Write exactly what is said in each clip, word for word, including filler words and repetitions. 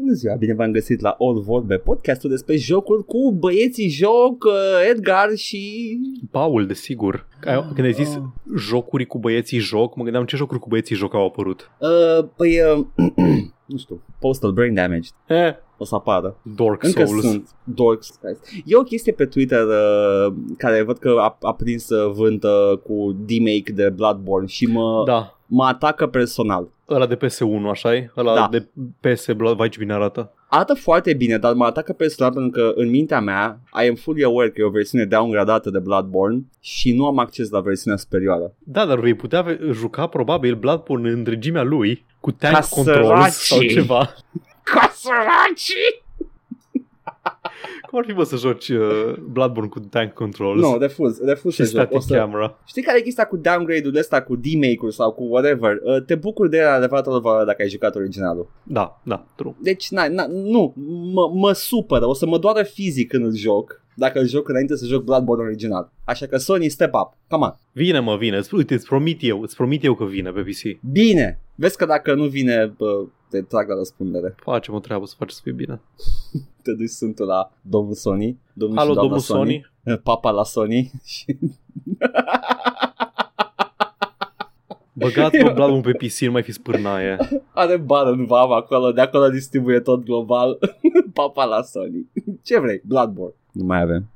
Bună ziua, bine v-am găsit la Old World, podcastul despre jocuri cu băieții joc, Edgar și... Paul, desigur. Când ai zis jocuri cu băieții joc, mă gândeam ce jocuri cu băieții joc au apărut. Uh, păi, uh, nu știu, Postal Brain Damaged. Eh. O să apară. Dork Încă Souls. Sunt Dork Souls. E o chestie pe Twitter uh, care văd că a, a prins vântă cu remake de Bloodborne și mă... Da. Mă atacă personal. Ăla de P S unu, așa-i? Ăla da. de P S, vai ce bine arată. Arată foarte bine, dar mă atacă personal pentru că în mintea mea I am fully aware că e o versiune downgradată de Bloodborne și nu am acces la versiunea superioară. Da, dar vei putea juca probabil Bloodborne în întregimea lui cu tank controls sau ceva. Ca săracii! Cum ar fi, bă, să joci uh, Bloodborne cu tank controls? Nu, no, refuz, refuz să joc. O să... Știi care e chestia cu downgrade-ul ăsta, cu D-make-ul sau cu whatever? Uh, te bucuri de el adevăratul valoare dacă ai jucat originalul. Da, da, true. Deci, na, na, nu, mă, mă supără, o să mă doară fizic când îl joc, dacă îl joc înainte să joc Bloodborne original. Așa că Sony, step up, come on. Vine, mă, vine, uite, îți promit eu, îți promit eu că vine pe P C. Bine, vezi că dacă nu vine... Bă, te trag la răspundere. Facem o treabă, să faci să fie bine. Te duci sântul la domnul Sony. Domnul Alo, domnul Sony. Sony. Papa la Sony. Băgat bă, blavul pe P C, nu mai fi spârnaie. Are bară în vama acolo, de acolo distribuie tot global. Papa la Sony. Ce vrei? Bloodborne. Nu mai avem.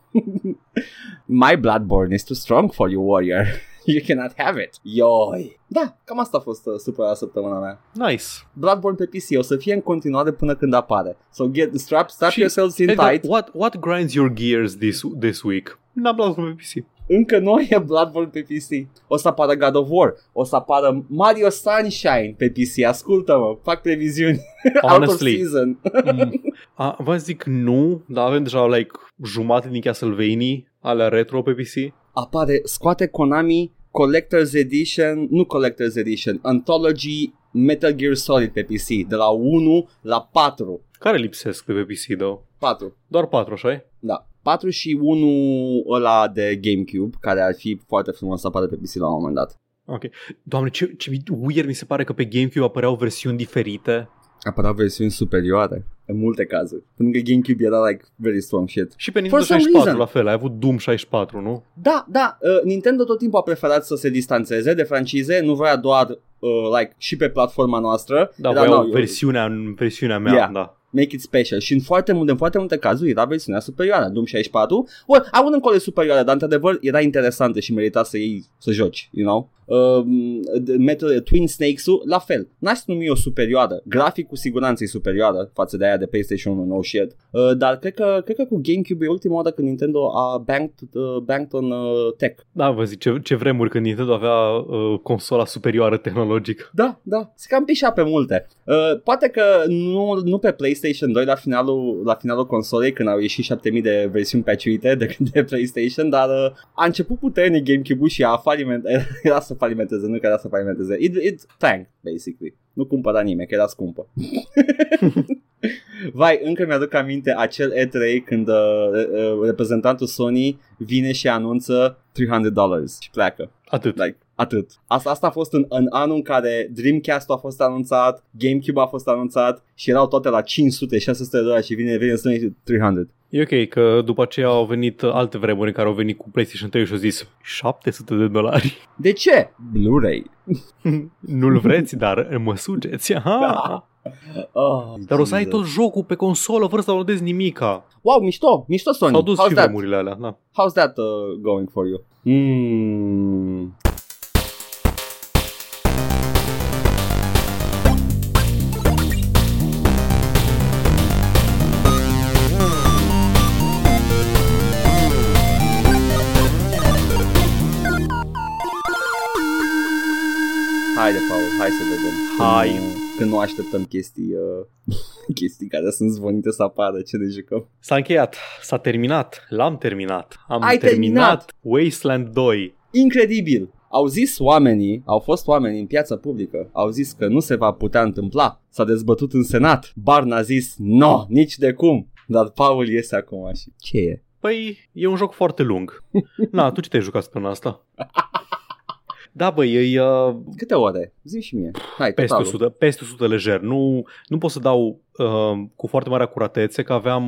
My Bloodborne is too strong for you, warrior. You cannot have it. Ioi. Da, cam asta a fost uh, supărat săptămâna mea. Nice. Bloodborne pe P C o să fie în continuare până când apare. So get strap, strap yourselves in tight. What, what grinds your gears this, this week? N-am Bloodborne pe P C. Încă nu e Bloodborne pe P C. O să apară God of War. O să apară Mario Sunshine pe P C. Ascultă-mă, fac previziuni. Out of season. mm, vă zic nu, dar avem deja like jumate din Castlevania alea retro pe P C. Apare, scoate Konami Collector's Edition, nu Collector's Edition, Anthology Metal Gear Solid pe P C, de la unu la patru. Care lipsesc de pe P C, da? patru. Doar patru, așa-i? Da. patru și unu ăla de GameCube, care ar fi foarte frumos să apară pe P C la un moment dat. Ok. Doamne, ce, ce weird mi se pare că pe GameCube apăreau versiuni diferite. Apăreau versiuni superioare. În multe cazuri. Pentru că GameCube era like very strong shit. Și pe Nintendo șaizeci și patru la fel. Ai avut Doom șaizeci și patru, nu? Da, da. Uh, Nintendo tot timpul a preferat să se distanțeze de francize. Nu voia doar uh, like și pe platforma noastră. Da, voia no, versiunea, eu... versiunea mea. Yeah. Da. Make it special. Și în foarte multe, în foarte multe cazuri era versiunea superioară. Doom șaizeci și patru. Well, au un încolo superioară, dar într-adevăr era interesantă și merita să iei, să joci. You know? Uh, Metal, Twin Snakes-ul, la fel. N-aș numi o superioară. Grafic cu siguranță e superioară față de aia de PlayStation unu, no shit. Uh, dar cred că, cred că cu GameCube e ultima oară când Nintendo a banked, uh, banked on uh, tech. Da, vă zic, ce, ce vremuri când Nintendo avea uh, consola superioară tehnologică. Da, da. Se cam pișa pe multe. Uh, poate că nu, nu pe PlayStation doi la finalul, la finalul consolei, când au ieșit șapte mii de versiuni patch-uite de, de PlayStation, dar uh, a început puternic GameCube-ul și a faliment, era să falimenteze, nu că era să falimenteze. It, it tanked, basically. Nu cumpăra nimeni, că era scumpă. Vai, încă mi-aduc aminte acel E trei când uh, uh, reprezentantul Sony vine și anunță trei sute de dolari și pleacă. Atât. Like, atât. Asta, asta a fost în, în anul în care Dreamcast-ul a fost anunțat, GameCube a fost anunțat și erau toate la cinci sute șase sute de dolari și vine, vine Sony și trei sute. E ok, că după aceea au venit alte vremuri în care au venit cu PlayStation trei și au zis șapte sute de dolari. De ce? Blu-ray. Nu-l vreți, dar mă sugeți. Aha. Oh, dar o să ai tot jocul pe consolă fără să downloadezi nimica. Wow, mișto, mișto Sony. S-au dus How's și that? Vremurile alea, da. How's that uh, going for you? Mm. Haide, Paul, hai să vedem. Hai. Că nu așteptăm chestii, uh, chestii care sunt zvonite să apară, ce ne jucăm. S-a încheiat, s-a terminat, l-am terminat. Am Ai terminat, terminat Wasteland doi. Incredibil! Au zis oamenii, au fost oameni în piața publică, au zis că nu se va putea întâmpla. S-a dezbătut în Senat. Barna a zis, no, nici de cum. Dar Paul iese acum și ce e? Păi, e un joc foarte lung. Na, tu ce te-ai jucat până asta? Da, băi, uh... câte ore? Zi și mie. Hai, peste o sută, peste o sută lejer. Nu, nu pot să dau uh, cu foarte mare acuratețe, că aveam...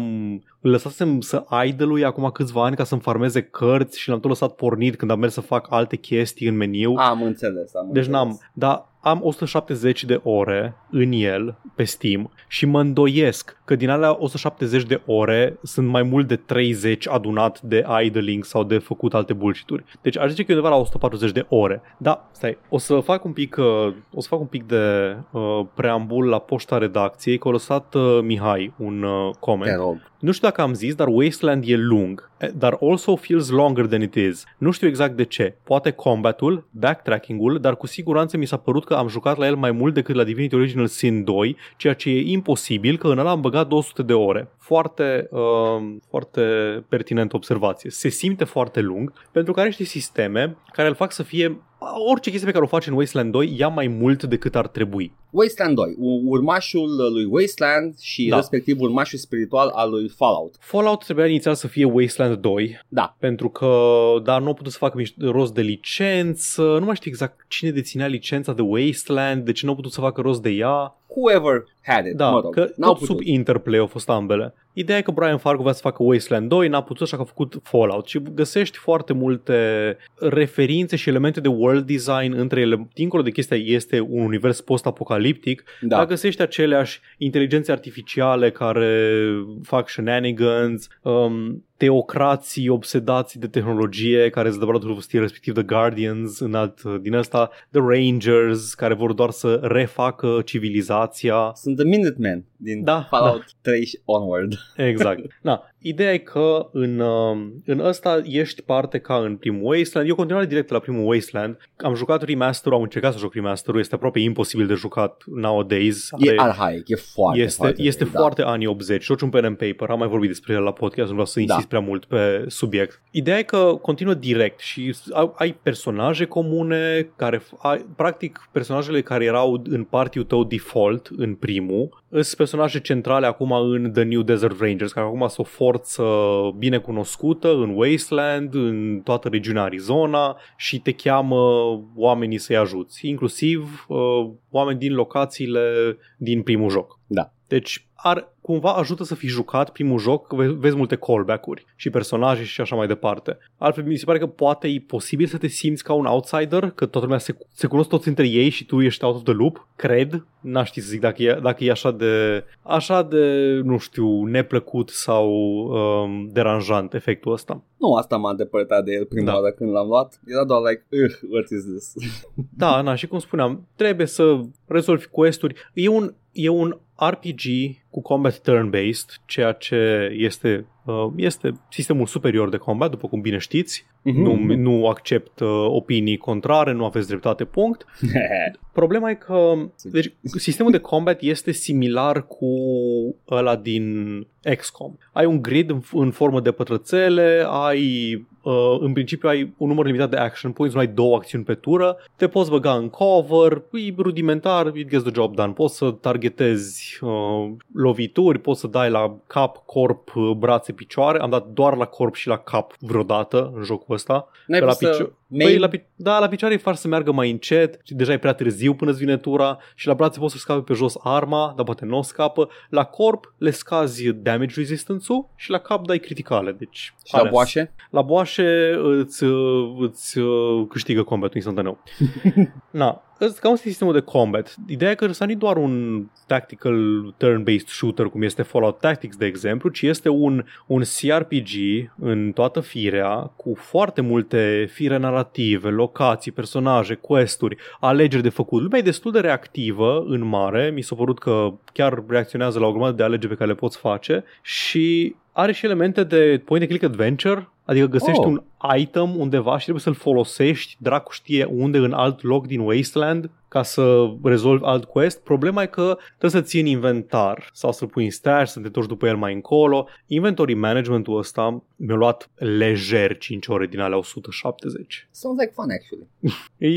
Lăsasem să idle-ui acum câțiva ani ca să-mi farmeze cărți și l-am tot lăsat pornit când am mers să fac alte chestii în meniu. Am înțeles, am Deci n-am... Dar am o sută șaptezeci de ore în el pe Steam și mă îndoiesc că din alea o sută șaptezeci de ore sunt mai mult de treizeci adunat de idling sau de făcut alte bullshit-uri. Deci aș zice că e undeva la o sută patruzeci de ore. Da, stai, o să fac un pic, uh, o să fac un pic de uh, preambul la poșta redacției, că a lăsat uh, Mihai un uh, comment. Nu știu dacă am zis, dar Wasteland e lung, dar also feels longer than it is. Nu știu exact de ce. Poate combatul, backtracking-ul, dar cu siguranță mi s-a părut că am jucat la el mai mult decât la Divinity Original Sin doi, ceea ce e imposibil, că în ăla am băgat două sute de ore. Foarte, uh, foarte pertinentă observație. Se simte foarte lung, pentru că are niște sisteme care îl fac să fie... Orice chestie pe care o faci în Wasteland doi ia mai mult decât ar trebui. Wasteland doi, urmașul lui Wasteland și da. respectiv urmașul spiritual al lui Fallout. Fallout trebuia inițial să fie Wasteland doi, da. pentru că dar nu a putut să facă rost de licență, nu mai știu exact cine deținea licența de Wasteland, de ce nu a putut să facă rost de ea. Whoever had it, da, mă rog, că tot sub Interplay au fost ambele. Ideea e că Brian Fargo vrea să facă Wasteland doi, n-a putut, așa că a făcut Fallout și găsești foarte multe referințe și elemente de world design între ele. Dincolo de chestia este un univers post-apocaliptic, da. dar găsești aceleași inteligențe artificiale care fac shenanigans, um, teocrații obsedați de tehnologie care îți dă balatul fustie, respectiv The Guardians, în alt, din asta, The Rangers, care vor doar să refacă civilizația. Sunt The Minutemen din da, Fallout da. trei onward. Exact. Da. Ideea e că în, în ăsta ești parte ca în primul Wasteland. Eu continuare direct la primul Wasteland. Am jucat remasterul, am încercat să joc remasterul. Este aproape imposibil de jucat nowadays. E Are, arhaic, e foarte, este, foarte Este arhaic, foarte da. anii optzeci. Joci un pen and paper, am mai vorbit despre el la podcast, nu vreau să insist da. prea mult pe subiect. Ideea e că continuă direct și ai personaje comune, care ai, practic personajele care erau în party-ul tău default în primul, sunt personaje centrale acum în The New Desert Rangers, care acum s-o for bine cunoscută în Wasteland, în toată regiunea Arizona, și te cheamă oamenii să-i ajuți, inclusiv uh, oameni din locațiile din primul joc. Da. Deci ar, cumva ajută să fi jucat primul joc, vezi multe callback-uri și personaje și așa mai departe. Altfel mi se pare că poate e posibil să te simți ca un outsider, că toată lumea se, se cunosc toți între ei și tu ești out of the loop, cred. N-aș ști să zic dacă e, dacă e așa de, așa de, nu știu, neplăcut sau um, deranjant efectul ăsta. Nu, asta m-a îndepărtat de el prima da. oară când l-am luat. Era doar like, ugh, what is this? Da, na, și cum spuneam, trebuie să rezolvi quest-uri. E un, e un R P G cu combat turn-based, ceea ce este, este sistemul superior de combat, după cum bine știți. Mm-hmm. Nu, nu accept opinii contrare, nu aveți dreptate, punct. Problema e că deci, sistemul de combat este similar cu ăla din X COM. Ai un grid în formă de pătrățele, ai... Uh, în principiu ai un număr limitat de action points, nu ai două acțiuni pe tură, te poți băga în cover, e rudimentar, it gets the job done, poți să targetezi uh, lovituri, poți să dai la cap, corp, brațe, picioare. Am dat doar la corp și la cap vreodată în jocul ăsta. N-ai pus la picio- Păi, la pic- da, la picioare e far să meargă mai încet, deja e prea târziu până-ți vine tura, și la brațe poți să scape pe jos arma, dar poate nu o scapă. La corp le scazi damage resistance-ul și la cap dai criticale. Deci, și la boașe? La boașe îți, îți câștigă combat-ul instantaneu. Na. Ca un sistemul de combat. Ideea e că ăsta nu e doar un tactical turn-based shooter, cum este Fallout Tactics, de exemplu, ci este un, un C R P G în toată firea, cu foarte multe fire narrative, locații, personaje, quest-uri, alegeri de făcut. Lumea e destul de reactivă în mare, mi s-a părut că chiar reacționează la o grămadă de alegeri pe care le poți face, și are și elemente de point-and-click adventure, adică găsești oh. un item undeva și trebuie să-l folosești, dracu știe unde, în alt loc din Wasteland, ca să rezolvi alt quest. Problema e că trebuie să ții inventar sau să-l pui în stash, să te torci după el mai încolo. Inventory managementul ăsta mi-a luat lejer cinci ore din alea o sută șaptezeci. Sounds like fun, actually.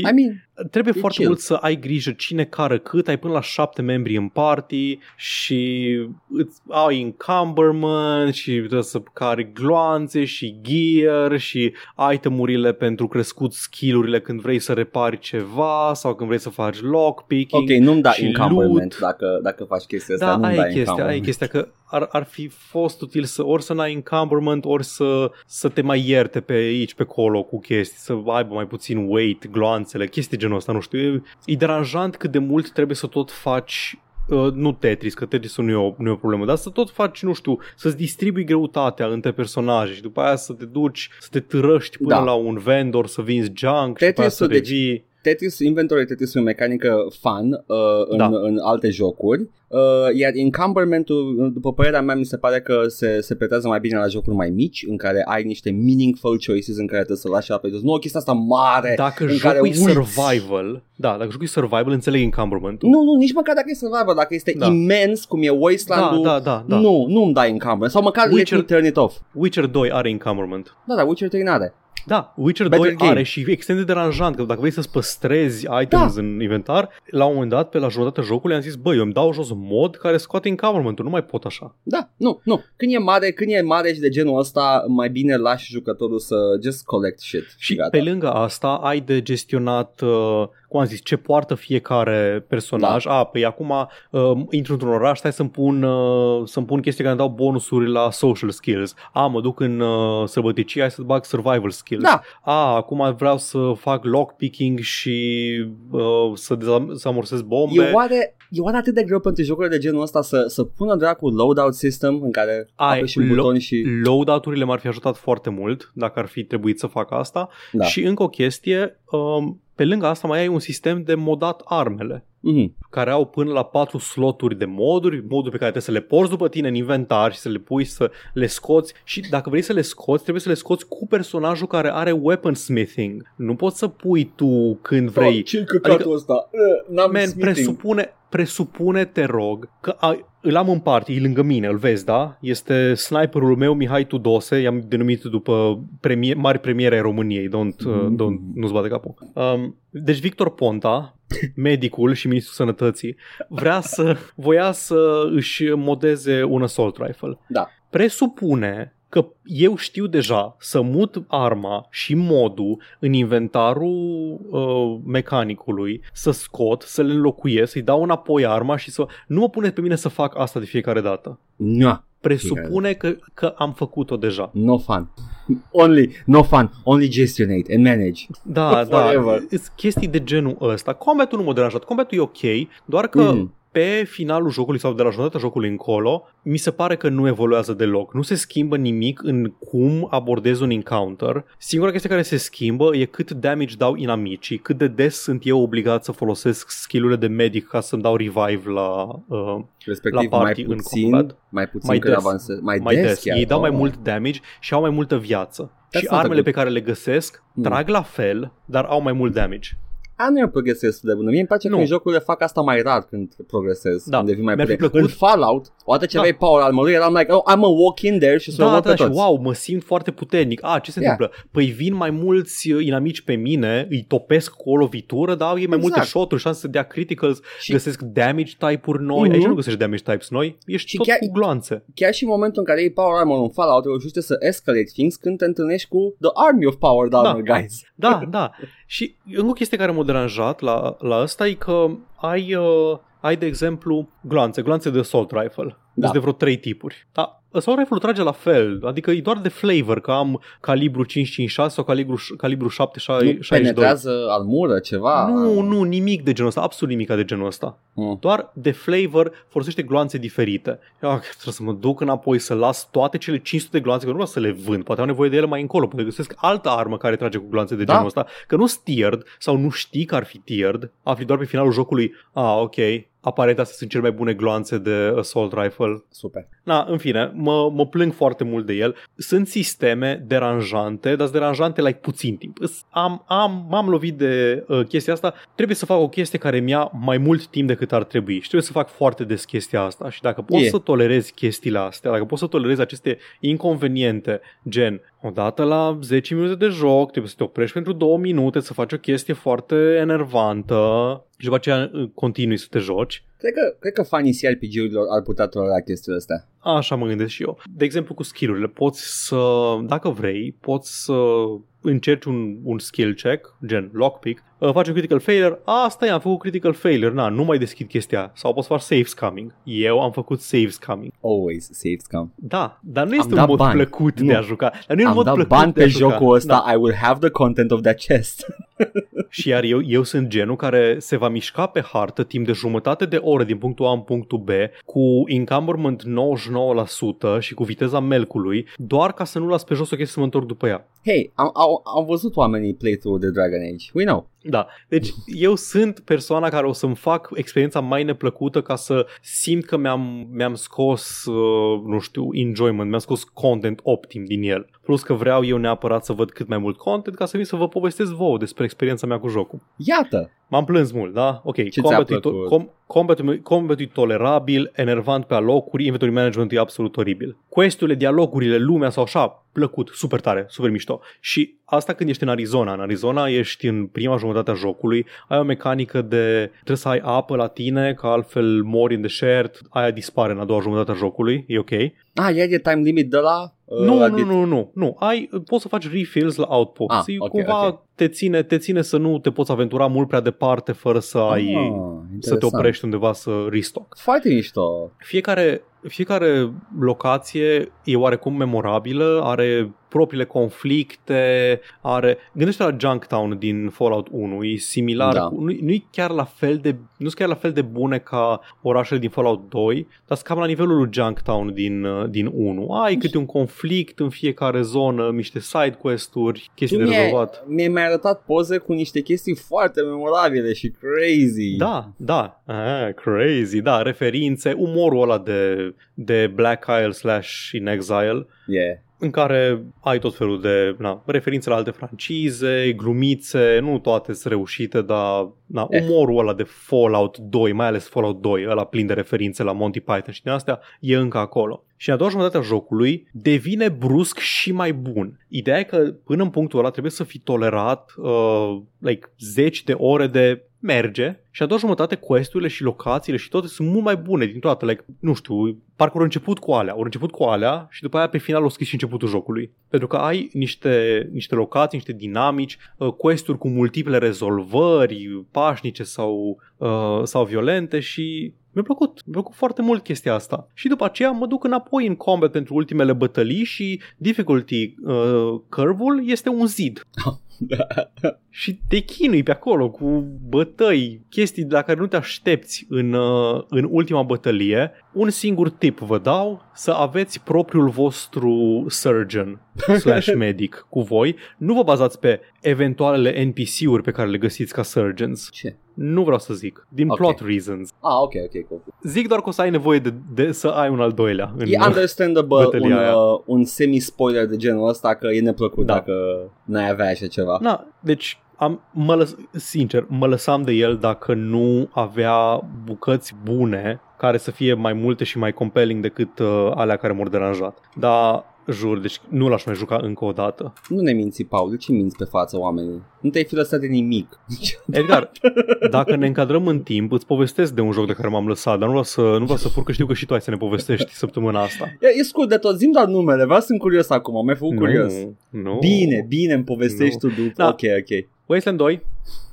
I mean, trebuie foarte chill. Mult să ai grijă cine cară cât, ai până la șapte membri în party și îți ai encumberment și trebuie să cari gloanțe și gear și item-urile pentru crescut skill-urile când vrei să repari ceva sau când vrei să faci lockpicking. Ok, nu-mi da encumberment dacă, dacă faci chestia asta, da, nu-mi da encumberment. Ai chestia că ar, ar fi fost util să ori să n-ai encumberment, ori să, să te mai ierte pe aici, pe colo cu chestii, să aibă mai puțin weight, gloanțele, chestii genul ăsta, nu știu. E, e deranjant cât de mult trebuie să tot faci. Uh, nu Tetris, că Tetris-ul nu e, o, nu e o problemă, dar să tot faci, nu știu, să-ți distribui greutatea între personaje și după aia să te duci, să te târăști până da. La un vendor, să vinzi junk Tetris-ul, și pe să revii. Deci, Tetris, inventory Tetris e o mecanică fun uh, în, da. În alte jocuri. Uh, iar encumberment-ul, după părerea mea, mi se pare că se, se pretează mai bine la jocuri mai mici, în care ai niște meaningful choices în care trebuie să lași la pe jos. Nu o chestia asta mare dacă în care uiți. Survival, da, dacă jocul e survival, înțelegi encumberment-ul. Nu, nu, nici măcar dacă e survival, dacă este da. Imens, cum e Wasteland-ul, da, da, da, da. Nu, nu-mi dai encumberment. Sau măcar Witcher, let me turn it off. Witcher doi are encumberment. Da, da, Witcher trei n-are. Da, Witcher Better doi game. Are și e extrem de deranjant că dacă vrei să-ți păstrezi items da. În inventar, la un moment dat, pe la jumătatea jocului, am zis, băi, eu îmi dau jos mod care scoate encumberment-ul, nu mai pot așa. Da, nu, nu. Când e mare, când e mare și de genul ăsta, mai bine lași jucătorul să just collect shit. Și gata. Pe lângă asta, ai de gestionat... Uh, cum am zis, ce poartă fiecare personaj. Da. A, păi acum uh, intru într-un oraș, stai să-mi pun, uh, să-mi pun chestii care îmi dau bonusuri la social skills. A, mă duc în uh, sărbăticie, hai să bag survival skills. Da. A, acum vreau să fac lockpicking și uh, să, dezam- să amorsez bombe. E oare, e oare atât de greu pentru jocurile de genul ăsta să, să pună dracu loadout system în care apeși un lo- buton și... Loadout-urile m-ar fi ajutat foarte mult dacă ar fi trebuit să fac asta. Da. Și încă o chestie... Um, Pe lângă asta mai ai un sistem de modat armele, mm-hmm. care au până la patru sloturi de moduri, moduri pe care trebuie să le porți după tine în inventar și să le pui să le scoți. Și dacă vrei să le scoți, trebuie să le scoți cu personajul care are weaponsmithing. Nu poți să pui tu când vrei. Da, ce-i căcatul ăsta? N-am man, smithing. Presupune, presupune, te rog, că ai... Îl am în party, e lângă mine, îl vezi, da? Este sniperul meu, Mihai Tudose, i-am denumit după premier, mari premiere ai României, don't, uh, don't, nu-ți bate capul. Um, deci Victor Ponta, medicul și ministrul sănătății, vrea să, voia să își modeze un assault rifle. Da. Presupune că eu știu deja să mut arma și modul în inventarul uh, mecanicului, să scot, să le înlocuiesc, să-i dau înapoi arma și să... Nu mă puneți pe mine să fac asta de fiecare dată. Nu. Presupune că, că am făcut-o deja. No fun. Only, no fun. Only gestionate and manage. Da, da. Chestii de genul ăsta. Combat-ul nu m-a deranjat. Combat-ul e ok, doar că... Mm. Pe finalul jocului sau de la jumătatea jocului încolo, mi se pare că nu evoluează deloc. Nu se schimbă nimic în cum abordezi un encounter. Singura chestie care se schimbă e cât damage dau inamicii, cât de des sunt eu obligat să folosesc skill-urile de medic ca să-mi dau revive la, uh, respectiv, la party mai puțin, în combat. Mai puțin mai des, când avansez. Mai, mai des. des. Ei dau mai mult damage și au mai multă viață. That's și armele pe care le găsesc mm. trag la fel, dar au mai mult damage. A, nu e o progresie destul de bună. Mie îmi place nu. Când jocurile fac asta mai rar când progresez, da. Când devii mai puternic. În Fallout, o dată ce da. Aveai power armor lui, eram like, oh, I'm a walk in there și să da, da, pe da, toți. Și wow, mă simt foarte puternic. A, ce se yeah. întâmplă? Păi vin mai mulți inamici pe mine, îi topesc cu o lovitură, dar au ei mai exact. Multe shot-uri, șanse de a criticals, și... găsesc damage type-uri noi. Mm-hmm. Aici nu găsești damage types noi, ești și tot chiar, cu gloanțe. Chiar și în momentul în care iei power armor în Fallout, reușește să escalate things când te întâlnești cu the army of power armor, da. Guys. Da, da. Și încă o chestie care m-a deranjat la, la asta e că ai, uh, ai, de exemplu, gloanțe, gloanțe de assault rifle. Da. Sunt de vreo trei tipuri. Da. Assault rifle-ul trage la fel, adică e doar de flavor, că am calibru cinci cinci șase sau calibru, calibru șapte șaizeci și doi. Nu penetrează armură, ceva? Nu, nu, nimic de genul ăsta, absolut nimic de genul ăsta. Mm. Doar de flavor folosește gloanțe diferite. Ah, trebuie să mă duc înapoi să las toate cele cinci sute de gloanțe, că nu vreau să le vând, poate au nevoie de ele mai încolo, poate găsesc altă armă care trage cu gloanțe de da? Genul ăsta, că nu-s tiered sau nu știi că ar fi tiered, afli doar pe finalul jocului, ah, ok... aparent astea sunt cele mai bune gloanțe de assault rifle. Super. Na, în fine, mă, mă plâng foarte mult de el. Sunt sisteme deranjante, dar deranjante like puțin timp. Am, am, m-am lovit de uh, chestia asta. Trebuie să fac o chestie care mi-a mai mult timp decât ar trebui și trebuie să fac foarte des chestia asta. Și dacă poți e. să tolerezi chestiile astea, dacă poți să tolerezi aceste inconveniente, gen odată la zece minute de joc trebuie să te oprești pentru două minute să faci o chestie foarte enervantă și după aceea continui să te joci. Cred că, cred că fanii C R P G-urilor ar putea tolera chestiile astea. Așa mă gândesc și eu. De exemplu cu skill-urile, poți să, dacă vrei, poți să încerci un, un skill check, gen lockpick, faci un critical failure, asta e, am făcut critical failure, na, nu mai deschid chestia. Sau poți să faci save scamming. Eu am făcut save scamming. Always save scam. Da, dar nu este am un mod bani. plăcut nu. de a juca. Dar nu e un mod plăcut bani de a juca. Am dat pe jocul ăsta, da. I will have the content of that chest. Și iar eu, eu sunt genul care se va mișca pe hartă timp de jumătate de oră din punctul A în punctul B cu encumberment nouăzeci și nouă la sută și cu viteza melcului, doar ca să nu las pe jos o chestie să mă întorc după ea. Hei, am, au, am văzut oamenii playthrough de Dragon Age. We know. Da, deci eu sunt persoana care o să-mi fac experiența mai neplăcută ca să simt că mi-am, mi-am scos, uh, nu știu, enjoyment, mi-am scos content optim din el. Plus că vreau eu neapărat să văd cât mai mult content ca să vin să vă povestesc vouă despre experiența mea cu jocul. Iată! M-am plâns mult, da? Ok, combatul to- com- combat-ul e tolerabil, enervant pe alocuri, inventory management e absolut oribil. Quest-urile, dialogurile, lumea sau așa, plăcut, super tare, super mișto. Și asta când ești în Arizona. În Arizona ești în prima jumătate a jocului, ai o mecanică de trebuie să ai apă la tine, că altfel mori în deșert, aia dispare în a doua jumătate a jocului, e ok. Ah, e de time limit de la... Nu, nu, nu, nu, nu. Ai, poți să faci refills la outpost. Ah, okay, cumva okay. Te, ține, te ține să nu te poți aventura mult prea departe fără să ai, ah, să te oprești undeva să restock. Foarte mișto. Fiecare, fiecare locație e oarecum memorabilă, are propriile conflicte, are... Gândește la Junktown din Fallout unu, e similar, da. Cu... nu e chiar la fel de, nu sunt chiar la fel de bune ca orașele din Fallout doi, dar sunt cam la nivelul lui Junktown din, din unu. Ai câte un conflict în fiecare zonă, niște side quest-uri, chestii de rezolvat. Mi-ai mai arătat poze cu niște chestii foarte memorabile și crazy. Da, da, ah, crazy, da, referințe, umorul ăla de, de Black Isle slash In Exile. Yeah. În care ai tot felul de na, referințe la alte francize, glumițe, nu toate sunt reușite, dar na, umorul ăla de Fallout doi, mai ales Fallout doi, ăla plin de referințe la Monty Python și din astea, e încă acolo. Și în a doua jumătate a jocului devine brusc și mai bun. Ideea e că până în punctul ăla trebuie să fii tolerat uh, like, zeci de ore de... merge și a doua jumătate quest-urile și locațiile și toate sunt mult mai bune din toate, like, nu știu, parcă au început cu alea, au început cu alea și după aia pe final au scris și începutul jocului. Pentru că ai niște, niște locații, niște dinamici, quest-uri cu multiple rezolvări, pașnice sau, uh, sau violente și... Mi-a plăcut, mi-a plăcut foarte mult chestia asta. Și după aceea mă duc înapoi în combat pentru ultimele bătălii și difficulty uh, curve-ul este un zid. Și te chinui pe acolo cu bătăi, chestii la care nu te aștepți în, uh, în ultima bătălie. Un singur tip vă dau, să aveți propriul vostru surgeon slash medic cu voi. Nu vă bazați pe eventualele N P C-uri pe care le găsiți ca surgeons. Ce? Nu vreau să zic, din okay. plot reasons. Ah, ok, ok, cool. Zic doar că o să ai nevoie de, de să ai un al doilea. E understandable un, uh, un semi-spoiler de genul ăsta că e neplăcut, da. Dacă n-ai avea așa ceva. Da, deci... Am, mă lăs, sincer, mă lăsam de el dacă nu avea bucăți bune care să fie mai multe și mai compelling decât uh, alea care m-au deranjat. Dar, jur, deci nu l-aș mai juca încă o dată. Nu ne minți, Paul, de ce minți pe față oamenii? Nu te-ai fi lăsat de nimic. Edgar, dacă ne încadrăm în timp, îți povestesc de un joc de care m-am lăsat, dar nu vreau să, nu vreau să fur, că știu că și tu ai să ne povestești săptămâna asta. E, e scurt de tot, zi-mi doar numele, vreau să sunt curios acum, m-ai făcut nu, curios. Nu, bine, bine, îmi povestești nu. tu după. Da. Ok, ok. Wasteland doi,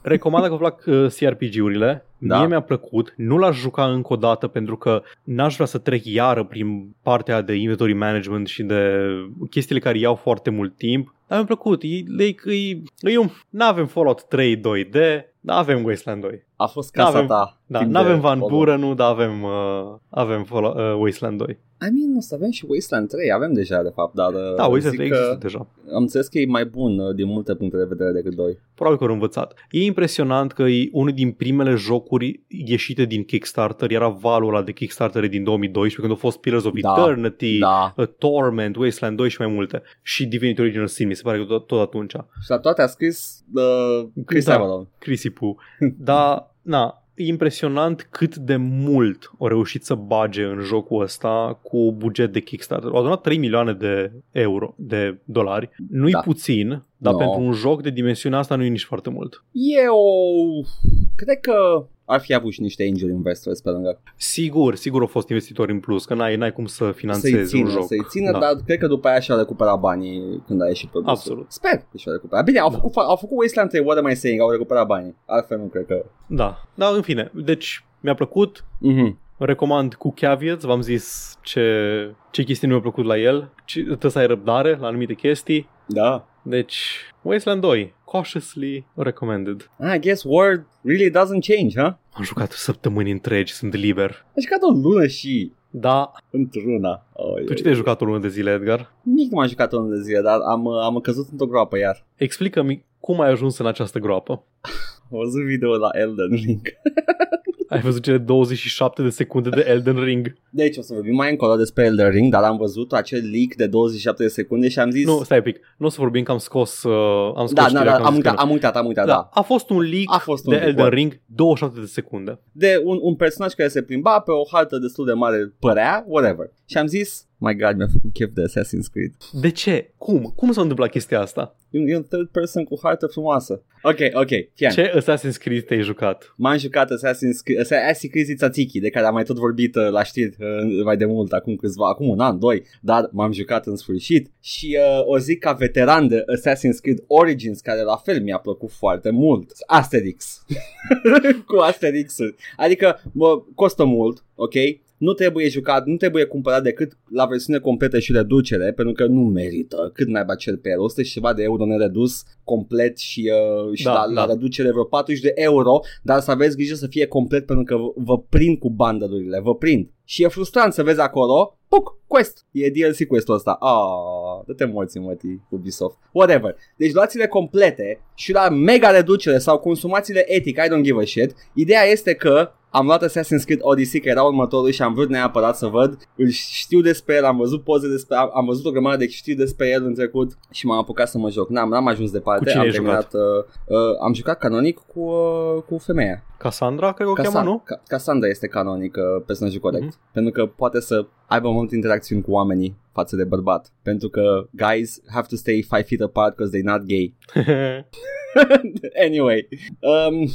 recomand dacă vă plac uh, C R P G-urile, da. Mie mi-a plăcut, nu l-aș juca încă o dată pentru că n-aș vrea să trec iară prin partea de inventory management și de chestiile care iau foarte mult timp, dar mi-a plăcut, e, like, e, e un... n-avem Fallout trei doi D, n-avem Wasteland doi. A fost casa n-avem... ta. Da, n-avem Van Buren, nu, dar avem, uh, avem Fallout, uh, Wasteland doi. I mean, o să avem și Wasteland trei, avem deja, de fapt, dar... Uh, da, Wasteland trei există deja. Am înțeles că e mai bun uh, din multe puncte de vedere decât doi. Probabil că au învățat. E impresionant că e unul din primele jocuri ieșite din Kickstarter, era valul ăla de Kickstarter din două mii doisprezece, când au fost Pillars of da, Eternity, da. Uh, Torment, Wasteland doi și mai multe. Și Divinity Original Sin, mi se pare că tot, tot atunci. Și la toate a scris uh, Chris Avalon. Crisipu. Dar, na... impresionant cât de mult au reușit să bage în jocul ăsta cu buget de Kickstarter. Au adunat trei milioane de euro, de dolari. Nu-i da. puțin, dar no. pentru un joc de dimensiunea asta nu-i nici foarte mult. Eu cred că ar fi avut și niște angel investors pe lângă. Sigur, sigur au fost investitori în plus, că n-ai, n-ai cum să finanțezi să-i țină, un joc. Să-i țină, da. Dar cred că după aia și-a recuperat banii când a ieșit produsul. Absolut. Sper că și-a recuperat. Bine, au da. făcut, au făcut Wasteland trei, what am I saying, au recuperat banii. Altfel nu cred că... Da, dar în fine, deci mi-a plăcut... Mhm. Recomand cu caveats, v-am zis ce, ce chestii nu mi-au plăcut la el. Ce, trebuie să ai răbdare la anumite chestii. Da. Deci, Wasteland doi, cautiously recommended. I guess word really doesn't change, huh? Am jucat săptămâni întregi, sunt liber. Am jucat o lună și... Da. Într-una. Oh, tu ce te-ai jucat o lună de zile, Edgar? Nimic nu m-am jucat o lună de zile, dar am, am căzut într-o groapă iar. Explică-mi cum ai ajuns în această groapă. Am văzut video la Elden Ring. Ai văzut cele douăzeci și șapte de secunde de Elden Ring. Deci o să vorbim mai încolo despre Elden Ring, dar am văzut acel leak de douăzeci și șapte de secunde și am zis... Nu, stai un pic, nu o să vorbim că am scos... Uh, am scos da, da, da, am, am uitat, am uitat, da. da. A fost un leak a fost un de leak, Elden Ring, douăzeci și șapte de secunde. De un, un personaj care se plimba pe o hartă destul de mare, părea, whatever. Și am zis... My God, mi-a făcut chef de Assassin's Creed. De ce? Cum? Cum s-a întâmplat chestia asta? E un third person cu hartă frumoasă. Ok, ok, fian. Ce Assassin's Creed te-ai jucat? M-am jucat Assassin's Creed, Assassin's Creed Tzatziki, de care am mai tot vorbit la știri mai de mult, acum câțiva, acum un an, doi, dar m-am jucat în sfârșit și uh, o zic ca veteran de Assassin's Creed Origins, care la fel mi-a plăcut foarte mult. Asterix. Cu Asterix-uri. Adică, bă, costă mult, ok? Nu trebuie jucat, nu trebuie cumpărat decât la versiune completă și reducere, pentru că nu merită cât naiba cel pe el. o sută și ceva de euro neredus complet și, uh, și da, la, da. la reducere vreo patruzeci de euro, dar să aveți grijă să fie complet pentru că vă prind cu bundle-urile, vă prind. Și e frustrant să vezi acolo, puc, quest, e D L C quest-ul ăsta. Ah, dă-te morții, mătii, Ubisoft, whatever. Deci luați-le complete și la mega reducere sau consumați-le etic, I don't give a shit. Ideea este că am luat Assassin's Creed Odyssey, că era următorul și am vrut neapărat să văd. Îl știu despre el, am văzut poze despre el, am văzut o grămadă de știri despre el în trecut și m-am apucat să mă joc. N-am, n-am ajuns departe. Am terminat, uh, uh, am jucat canonic cu, uh, cu femeia. Cassandra, cred că o Casa- cheamă, nu? Ca- Cassandra este canonic, uh, personajul corect, mm-hmm. pentru că poate să aibă multe interacțiuni cu oamenii față de bărbat. Pentru că guys have to stay five feet apart because they're not gay. Anyway... Um,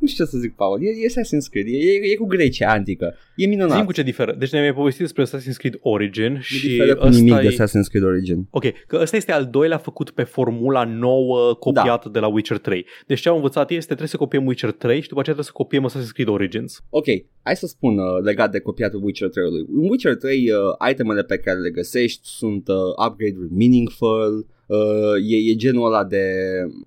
nu știu ce să zic, Paul, e, e Assassin's Creed, e, e cu Grecia antică, e minunat. Zi-mi cu ce diferă, deci ne-am mai povestit despre Assassin's Creed Origin nu și diferă cu nimic e... de Assassin's Creed Origin. Ok, că ăsta este al doilea făcut pe formula nouă copiată da. de la Witcher trei. Deci ce am învățat este trebuie să copiem Witcher trei și după aceea trebuie să copiem Assassin's Creed Origins. Ok, hai să spun uh, legat de copiatul Witcher trei-ului. În Witcher trei uh, itemele pe care le găsești sunt uh, upgrade-uri meaningful. Uh, e, e genul ăla de,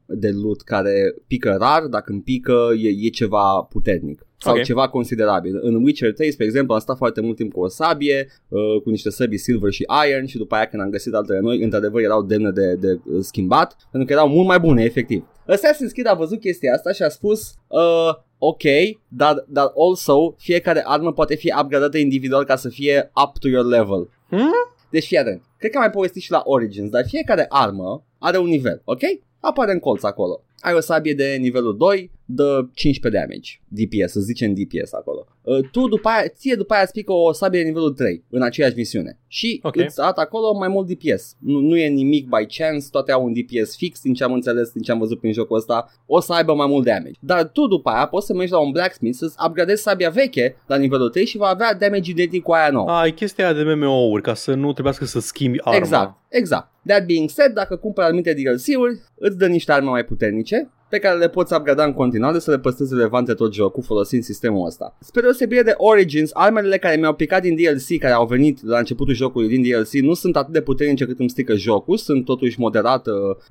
de loot care pică rar, dacă îmi pică e, e ceva puternic sau okay. ceva considerabil. În Witcher trei, spre exemplu, am stat foarte mult timp cu o sabie, uh, cu niște săbii silver și iron și după aia când am găsit altele noi, într-adevăr erau demne de, de schimbat, pentru că erau mult mai bune, efectiv. Assassin's Creed a văzut chestia asta și a spus... Uh, Ok, dar, dar also fiecare armă poate fi upgradată individual ca să fie up to your level. Hmm? Deci fii atent, cred că am mai povestit și la Origins, dar fiecare armă are un nivel, ok? Apare în colț acolo. Ai o sabie de nivelul doi, dă cincisprezece damage, D P S, să zicem D P S acolo. Tu după aia, ție după aia îți pică o sabie de nivelul trei în aceeași misiune și okay. îți arată acolo mai mult D P S. Nu, nu e nimic by chance, toate au un D P S fix, din ce am înțeles, din ce am văzut prin jocul ăsta, o să aibă mai mult damage. Dar tu după aia poți să mergi la un blacksmith să-ți upgradezi sabia veche la nivelul trei și va avea damage identic cu aia nouă. A, e chestia de M M O-uri, ca să nu trebuiască să schimbi arma. Exact, exact. That being said, dacă cumperi anumite D L C-uri, îți dă niște arme mai puternice. pe care le poți upgrada în continuare să le păstrezi relevante tot jocul folosind sistemul ăsta. Spre deosebire de Origins, armele care mi-au picat din D L C, care au venit la începutul jocului din D L C, nu sunt atât de puternice cât îmi strică jocul, sunt totuși moderat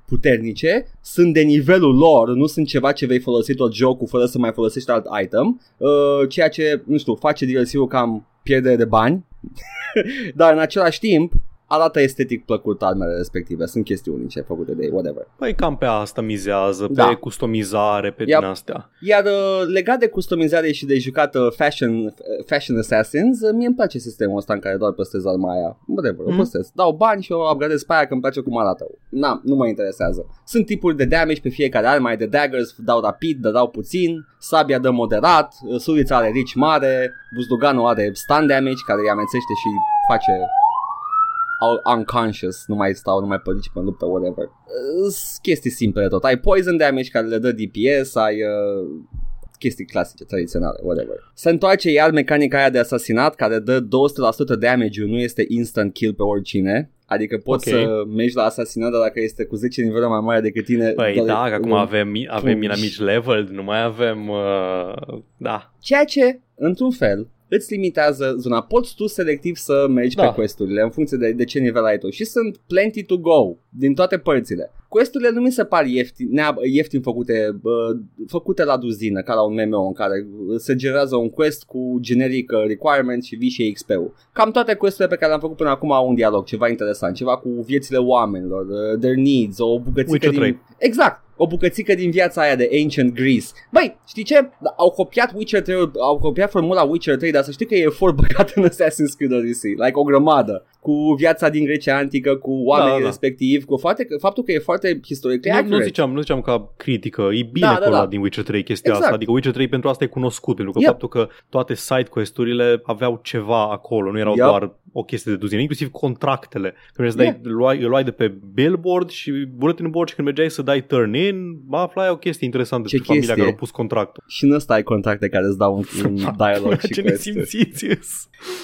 puternice, sunt de nivelul lor, nu sunt ceva ce vei folosi tot jocul fără să mai folosești alt item, ceea ce, nu știu, face D L C-ul cam pierdere de bani, dar în același timp arată estetic plăcut armele respective, sunt chestii unice făcute de ei, whatever. Păi cam pe asta mizează, da. Pe customizare, pe yep. din astea. Iar uh, legat de customizare și de jucat uh, fashion, uh, fashion Assassins, uh, mie îmi place sistemul ăsta în care doar păstrez arma aia, whatever, mm. o păstrez, dau bani și o upgradez pe aia că îmi place cum arată. Na, nu mă interesează. Sunt tipuri de damage pe fiecare armă, ai de daggers, dau rapid, dă dau puțin, sabia dă moderat, surița are reach mare, buzduganul are stun damage care îi amețește și face... unconscious, nu mai stau, nu mai participă în luptă, whatever. Chestii simple tot. Ai poison damage care le dă D P S, ai uh, chestii clasice, tradiționale, whatever. Se întoarce iar mecanica aia de asasinat care dă două sute la sută damage-ul, nu este instant kill pe oricine. Adică poți okay. să mergi la asasinat, dar dacă este cu zece nivele mai mare decât tine... Păi da, că acum avem, avem la mici level, nu mai avem... Uh, da. Ceea ce, într-un fel... îți limitează zona. Poți tu selectiv să mergi da. Pe quest-urile în funcție de, de ce nivel ai tu. Și sunt plenty to go din toate părțile. Quest-urile nu mi se par ieftin, ieftin făcute, uh, făcute la duzină, ca la un M M O în care se generează un quest cu generic requirement și vii și X P-ul. Cam toate quest-urile pe care le-am făcut până acum au un dialog, ceva interesant, ceva cu viețile oamenilor, uh, their needs, o bucățică din... Exact! O bucățică din viața aia de Ancient Greece. Băi, știi ce? Au copiat Witcher trei, au copiat formula Witcher trei, dar să știi că e efort băgat în Assassin's Creed Odyssey, like o grămadă, cu viața din Grecia antică, cu oamenii da, da. respectivi, cu foarte, faptul că e foarte historic accurate. Nu, nu ziceam, nu ziceam ca critică, e bine da, da, da. din Witcher trei chestia exact. Asta, adică Witcher trei pentru asta e cunoscut, pentru că yep. faptul că toate side quest-urile aveau ceva acolo, nu erau yep. doar o chestie de duzină, inclusiv contractele. Când yeah. dai, luai, îl luai de pe billboard și bulletin board și când mergeai să dai turn in, aflai o chestie interesantă ce chestie? Familia care a pus contractul. Și nu ăsta ai contracte care îți dau un dialog și ce quest-uri. Ne simțiți?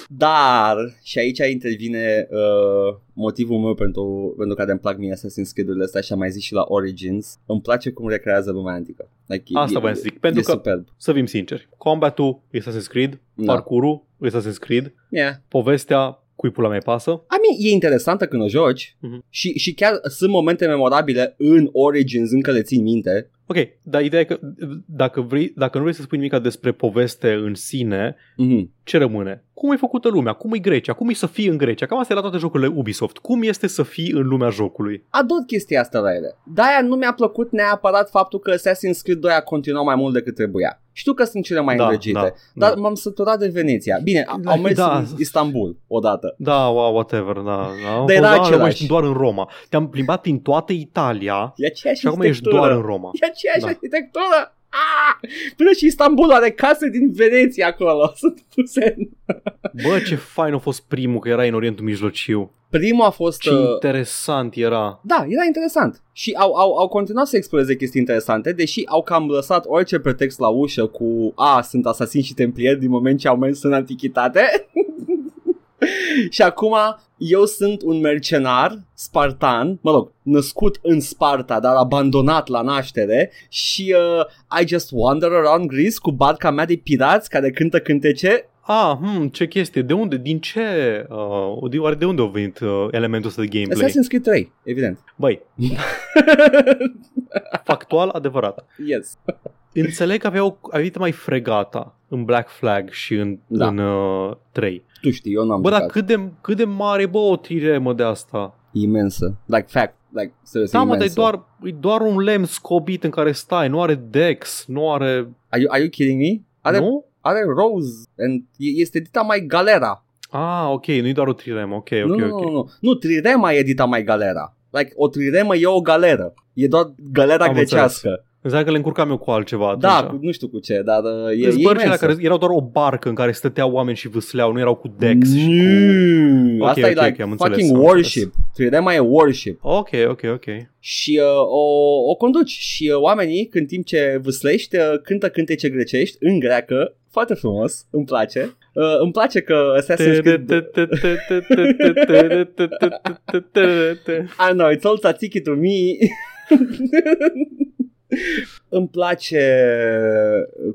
Dar, și aici intervine uh, motivul meu pentru, pentru care îmi plac mie Assassin's Creed-urile astea și am mai zis și la Origins, îmi place cum recrează lumea antică. Like, asta vreau să zic, pentru că, superb. Să fim sinceri, combatul e Assassin's Creed, da. Parcurul e Assassin's Creed, yeah. povestea cui pula mea pasă. A mie e interesantă când o joci uh-huh. și, și chiar sunt momente memorabile în Origins, încă le țin minte. Ok, dar ideea e că dacă, vrei, dacă nu vrei să spui nimica despre poveste în sine, mm-hmm. ce rămâne? Cum e făcută lumea? Cum e Grecia? Cum e să fii în Grecia? Cam asta era toate jocurile Ubisoft. Cum este să fii în lumea jocului? Ador chestia asta la ele. De-aia nu mi-a plăcut neapărat faptul că Assassin's Creed doi a continuat mai mult decât trebuia. Știu că sunt cele mai da, îndrăgite, da, dar da. M-am săturat de Veneția. Bine, da, au mers da. în Istanbul odată. Da, whatever, da. da. Dar era același. Doar în Roma. Te-am plimbat din toată Italia și acum ești doar în Roma. Aceeași da. Arhitectură. Ah! Până și Istanbul are case din Veneția acolo. Sunt puse în... Bă, ce fain a fost primul, că era în Orientul Mijlociu. Primul a fost... Ce uh... interesant era. Da, era interesant. Și au, au, au continuat să exploreze chestii interesante, deși au cam lăsat orice pretext la ușă cu a, sunt asasini și templieri din moment ce au mers în antichitate. Și acum eu sunt un mercenar spartan, mă rog, născut în Sparta, dar abandonat la naștere. Și uh, I just wander around Greece cu barca mea de pirați care cântă cântece. Ah, hmm, ce chestie, de unde, din ce, uh, de unde a venit uh, elementul ăsta de gameplay? Assassin's Creed trei, evident. Băi, factual adevărat. Yes. Înțeleg că aveau, aveau mai fregata în Black Flag și în, da. În uh, trei. Tu știi, eu n-am bă, jucat. Dar cât de, cât de mare, bă, o trire, mă, de asta. Imensă. Like, fact. Like, serios, da, mă, dar e doar, e doar un lemn scobit în care stai. Nu are dex, nu are... Are you, are you kidding me? Are, nu? Are rose. And este dita mai galera. Ah, ok, nu-i doar o triremă. Ok, ok, nu, ok. Nu, nu, nu. Nu, trirema e dita mai galera. Like, o triremă e o galeră. E doar galera am grecească. Înțeles. Înseamnă că le încurcam eu cu altceva atunci. Da, nu știu cu ce, dar uh, e, e imensă. Care erau doar o barcă în care stăteau oameni și vâsleau, nu erau cu dex și cu... Okay, asta okay, e like okay, fucking înțeles, warship. Tridema mai e warship. Ok, ok, ok. Și uh, o, o conduci și uh, oamenii, când timp ce vâslești, uh, cântă cântece grecești în greacă. Foarte frumos, îmi place. Uh, îmi place că Assassin's Creed... I know, it's all tzatziki to me. Îmi place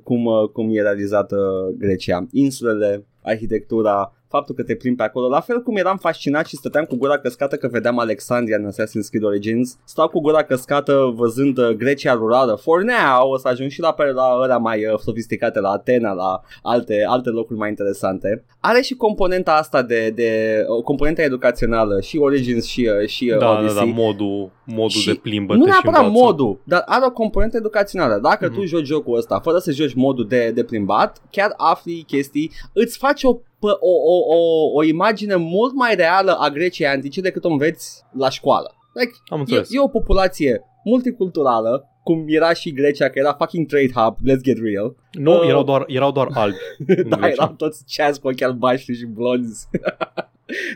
cum, cum e realizată Grecia. Insulele, arhitectura, faptul că te plimbi pe acolo. La fel cum eram fascinat și stăteam cu gura căscată că vedeam Alexandria în Assassin's Creed Origins, stau cu gura căscată văzând Grecia rurală. For now o să ajung și la, la ăla mai sofisticate, la Atena, la alte, alte locuri mai interesante. Are și componenta asta de, de componenta educațională, și Origins și, și da, Odyssey. Da, da, modul, modul și de plimbă. Nu neapărat modul, dar are o componentă educațională. Dacă mm-hmm. tu joci jocul ăsta fără să joci modul de, de plimbat, chiar afli chestii, îți faci o O, o, o, o imagine mult mai reală a Greciei antice decât o înveți la școală. Like, e, e o populație multiculturală, cum era și Grecia, că era fucking trade hub, let's get real. Nu, no, uh, erau, doar, erau doar albi. Da, erau toți ceazi cu ochi albaștri și blonzi.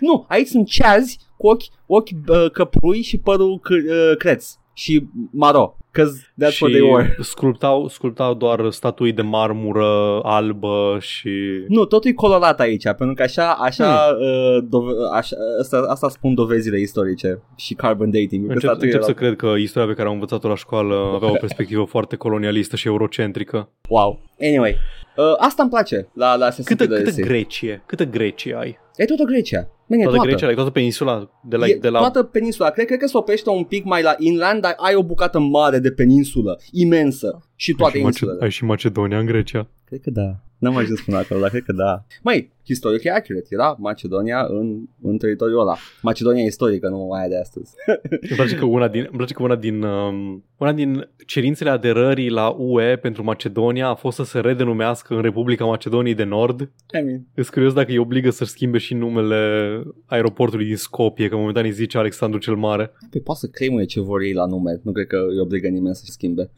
Nu, aici sunt ceazi cu ochi, ochi uh, căprui și părul uh, creț și maro. That's și what they were. Sculptau, sculptau doar statui de marmură albă și... Nu, totul e colorat aici, pentru că așa, așa, hmm. dove- așa asta, asta spun dovezile istorice și carbon dating. Încep, încep era... să cred că istoria pe care am învățat-o la școală avea o perspectivă foarte colonialistă și eurocentrică. Wow. Anyway, uh, asta îmi place la, la Assassin's Creed Odyssey. Câtă Grecie, câtă Grecie ai? E toată Grecia. Bine, toată, toată Grecia, like, toată peninsula de la, e, de la... Toată peninsula, cred, cred că se oprește un pic mai la inland, dar ai o bucată mare de peninsulă, imensă. Și toate ai și insulele. Mace- ai și Macedonia în Grecia? Cred că da. N-am mai ajuns până acolo, dar cred că da. Măi, istoric e accurate, era Macedonia în, în teritoriul ăla. Macedonia istorică, nu aia de astăzi. Îmi place că una din, îmi place că una din, um, una din cerințele aderării la U E pentru Macedonia a fost să se redenumească în Republica Macedoniei de Nord. I mean. Îți curios dacă îi obligă să-și schimbe și numele aeroportului din Scopie, că momentan îi zice Alexandru cel Mare. Păi poate să claimuie ce vor ei la nume, nu cred că îi obligă nimeni să-și schimbe.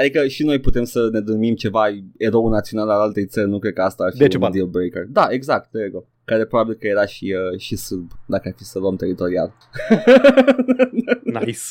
Adică și noi putem să ne denumim ceva erou național al altei țări, nu cred că asta ar fi deci, un deal breaker. Da, exact, there you go. Care probabil că era și, uh, și sârb, dacă ar fi să luăm teritorial. Nice.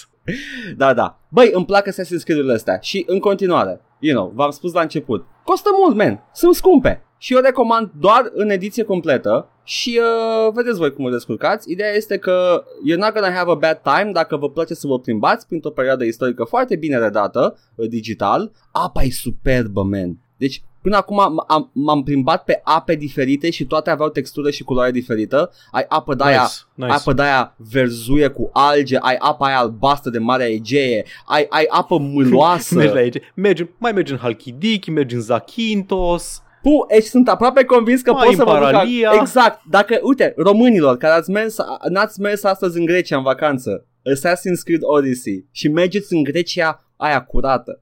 Da, da. Băi, îmi plac Assassin's Creed-urile astea. Și în continuare, you know, v-am spus la început, costă mult, man, sunt scumpe. Și eu recomand doar în ediție completă. Și uh, vedeți voi cum o descurcați. Ideea este că you're not gonna have a bad time dacă vă place să vă plimbați printr-o perioadă istorică foarte bine redată, uh, digital. Apa e superbă, man. Deci până acum am, am, m-am plimbat pe ape diferite și toate aveau textură și culoare diferită. Ai apă de-aia, nice, nice. Apă de-aia verzuie cu alge, ai apa aia albastră de Marea Egee, ai, ai apă mâloasă. Mergi la Egee. Mergi, mai mergi în Halkidiki, mergi în Zakynthos. Pu, ești, sunt aproape convins că poți să vă duc. Exact. Dacă, uite, românilor care ați mers, n-ați mers astăzi în Grecia în vacanță, Assassin's Creed Odyssey, și mergeți în Grecia aia curată.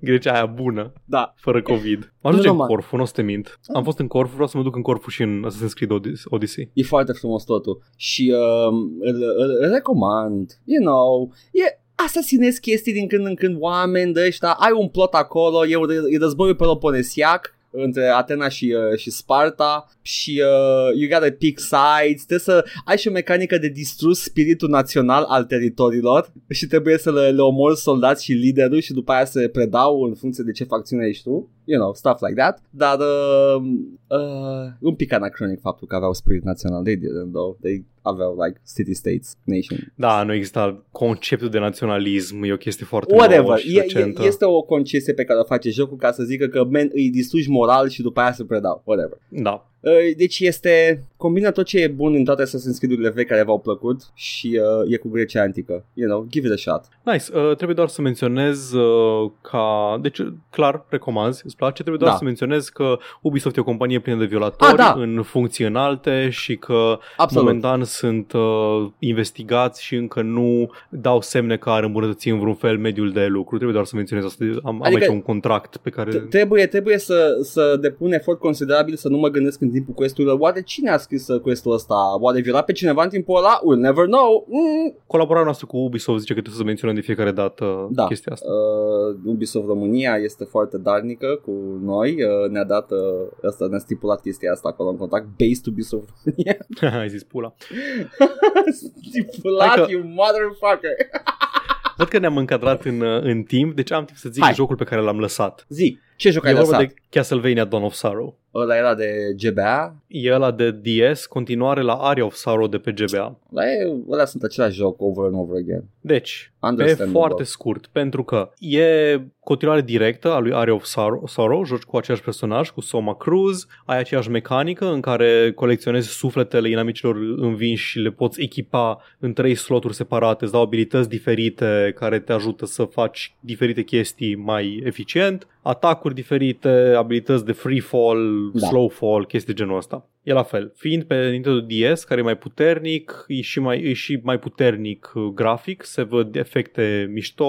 Grecia aia bună, da. Fără COVID. Mă ajunge în Corfu, nu o să te mint. Am fost în Corfu, vreau să mă duc în Corfu și în Assassin's Creed Odyssey. E foarte frumos totul. Și uh, îl, îl, îl recomand. You know, e... asasinezi chestii din când în când, oameni de ăștia. Ai un plot acolo, e, e războiul peloponesiac între Atena și, uh, și Sparta. Și uh, you gotta pick sides. Trebuie să ai și o mecanică de distrus spiritul național al teritoriilor. Și trebuie să le, le omori soldați și liderul. Și după aia se predau în funcție de ce facțiune ești tu. You know, stuff like that. Dar uh, uh, un pic anacronic faptul că aveau spirit național. They didn't though. They aveau like city states, nation. Da, nu exista conceptul de naționalism. E o chestie foarte Whatever. nouă și recentă. Este o concesie pe care o face jocul ca să zică că man, îi distrugi moral și după aia se predau. Whatever. Da. Deci este, combină tot ce e bun în toate Assassin's Creed-urile vechi care v-au plăcut și uh, e cu Grecia antică. You know, give it a shot. Nice, uh, trebuie doar să menționez uh, ca, deci clar, recomand, îți place, trebuie doar da. să menționez că Ubisoft e o companie plină de violatori ah, da. în funcții înalte și că Absolut. momentan sunt uh, investigați și încă nu dau semne că ar îmbunătăți în vreun fel mediul de lucru. Trebuie doar să menționez asta, am, adică am aici un contract pe care... Trebuie, trebuie să, să depun efort considerabil să nu mă gândesc în timpul quest-urilor, oare cine a scris quest-ul ăsta? Oare viola pe cineva în timpul ăla? We'll never know. Mm. Colaborarea noastră cu Ubisoft zice că trebuie să menționăm de fiecare dată da. chestia asta. Uh, Ubisoft România este foarte darnică cu noi. Uh, ne-a dat, uh, asta, ne-a stipulat chestia asta acolo în contact. Based Ubisoft România. Ai zis pula. Stipulat, că... you motherfucker. Văd că ne-am încadrat în, în timp, deci am timp să zic Hai. jocul pe care l-am lăsat. Zi. Ce jucai de asta? E de Castlevania Dawn of Sorrow. Ăla era de G B A? E ăla de D S, continuare la Area of Sorrow de pe G B A. Ăla sunt același joc over and over again. Deci, e foarte scurt, pentru că e continuare directă a lui Area of Sorrow, Sorrow, joci cu același personaj, cu Soma Cruz, ai aceeași mecanică în care colecționezi sufletele inamicilor învinși și le poți echipa în trei sloturi separate, îți dau abilități diferite care te ajută să faci diferite chestii mai eficient, atacuri diferite, abilități de free fall, da. slow fall, chestii de genul ăsta. E la fel, fiind pe Nintendo D S, care e mai puternic, e și mai, e și mai puternic grafic, se văd efecte mișto,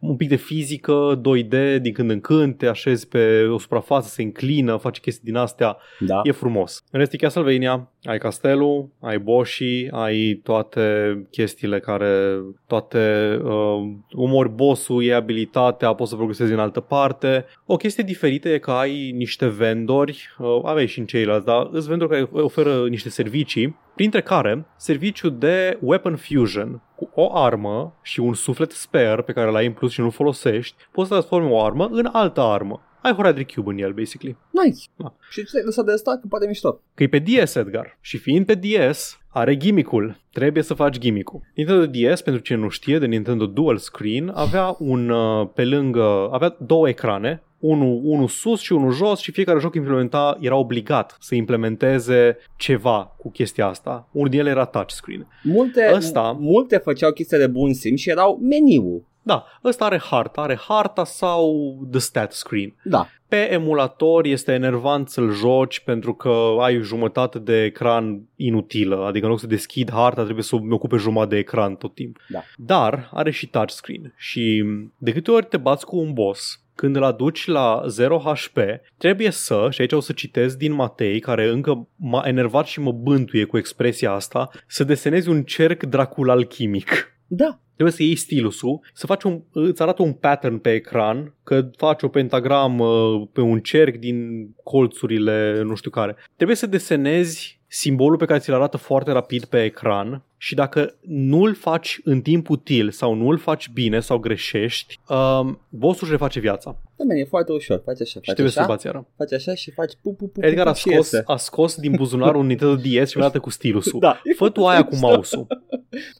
un pic de fizică, doi D, din când în când te așezi pe o suprafață, se înclină, faci chestii din astea, da. E frumos. În rest e Castlevania, ai castelul, ai bossii, ai toate chestiile care, toate, uh, umori bossul, e abilitatea, poți să progresezi în altă parte. O chestie diferită e că ai niște vendori, uh, aveai și în ceilalți, dar îți vendori care oferă niște servicii, printre care serviciul de Weapon Fusion. Cu o armă și un suflet spare pe care l-ai în plus și nu-l folosești, poți să transformi o armă în altă armă. Ai Horadry Cube în el, basically. Nice. Da. Și ce ai lăsat de asta? Că poate mișto. Că e pe D S, Edgar. Și fiind pe D S, are gimmick-ul. Trebuie să faci gimmick-ul. Nintendo D S, pentru cine nu știe, de Nintendo Dual Screen, avea un, pe lângă, avea două ecrane, unul unu sus și unul jos, și fiecare joc implementa, era obligat să implementeze ceva cu chestia asta. Unul din ele era touchscreen. Multe, Asta, multe făceau chestia de bun simț și erau meniul. Da, ăsta are harta, are harta sau the stat screen. Da. Pe emulator este enervant să-l joci pentru că ai o jumătate de ecran inutilă, adică în loc să deschid harta trebuie să îmi ocupe jumătate de ecran tot timpul. Da. Dar are și touchscreen și de câte ori te bați cu un boss, când îl aduci la zero H P, trebuie să, și aici o să citesc din Matei, care încă m-a enervat și mă bântuie cu expresia asta, să desenezi un cerc dracul alchimic. Da. Trebuie să iei stilusul, să faci un, îți arată un pattern pe ecran, că faci o pentagramă pe un cerc din colțurile nu știu care. Trebuie să desenezi simbolul pe care ți-l arată foarte rapid pe ecran și dacă nu-l faci în timp util sau nu-l faci bine sau greșești, um, bossul își reface viața. Da, e foarte ușor, faci așa, faci așa, faci așa, faci așa și faci pu, pu, pu, Edgar pu, a, scos, a scos din buzunar un Nintendo D S și mi-a dat cu stilusul. Da, fă tu aia cu mouse-ul.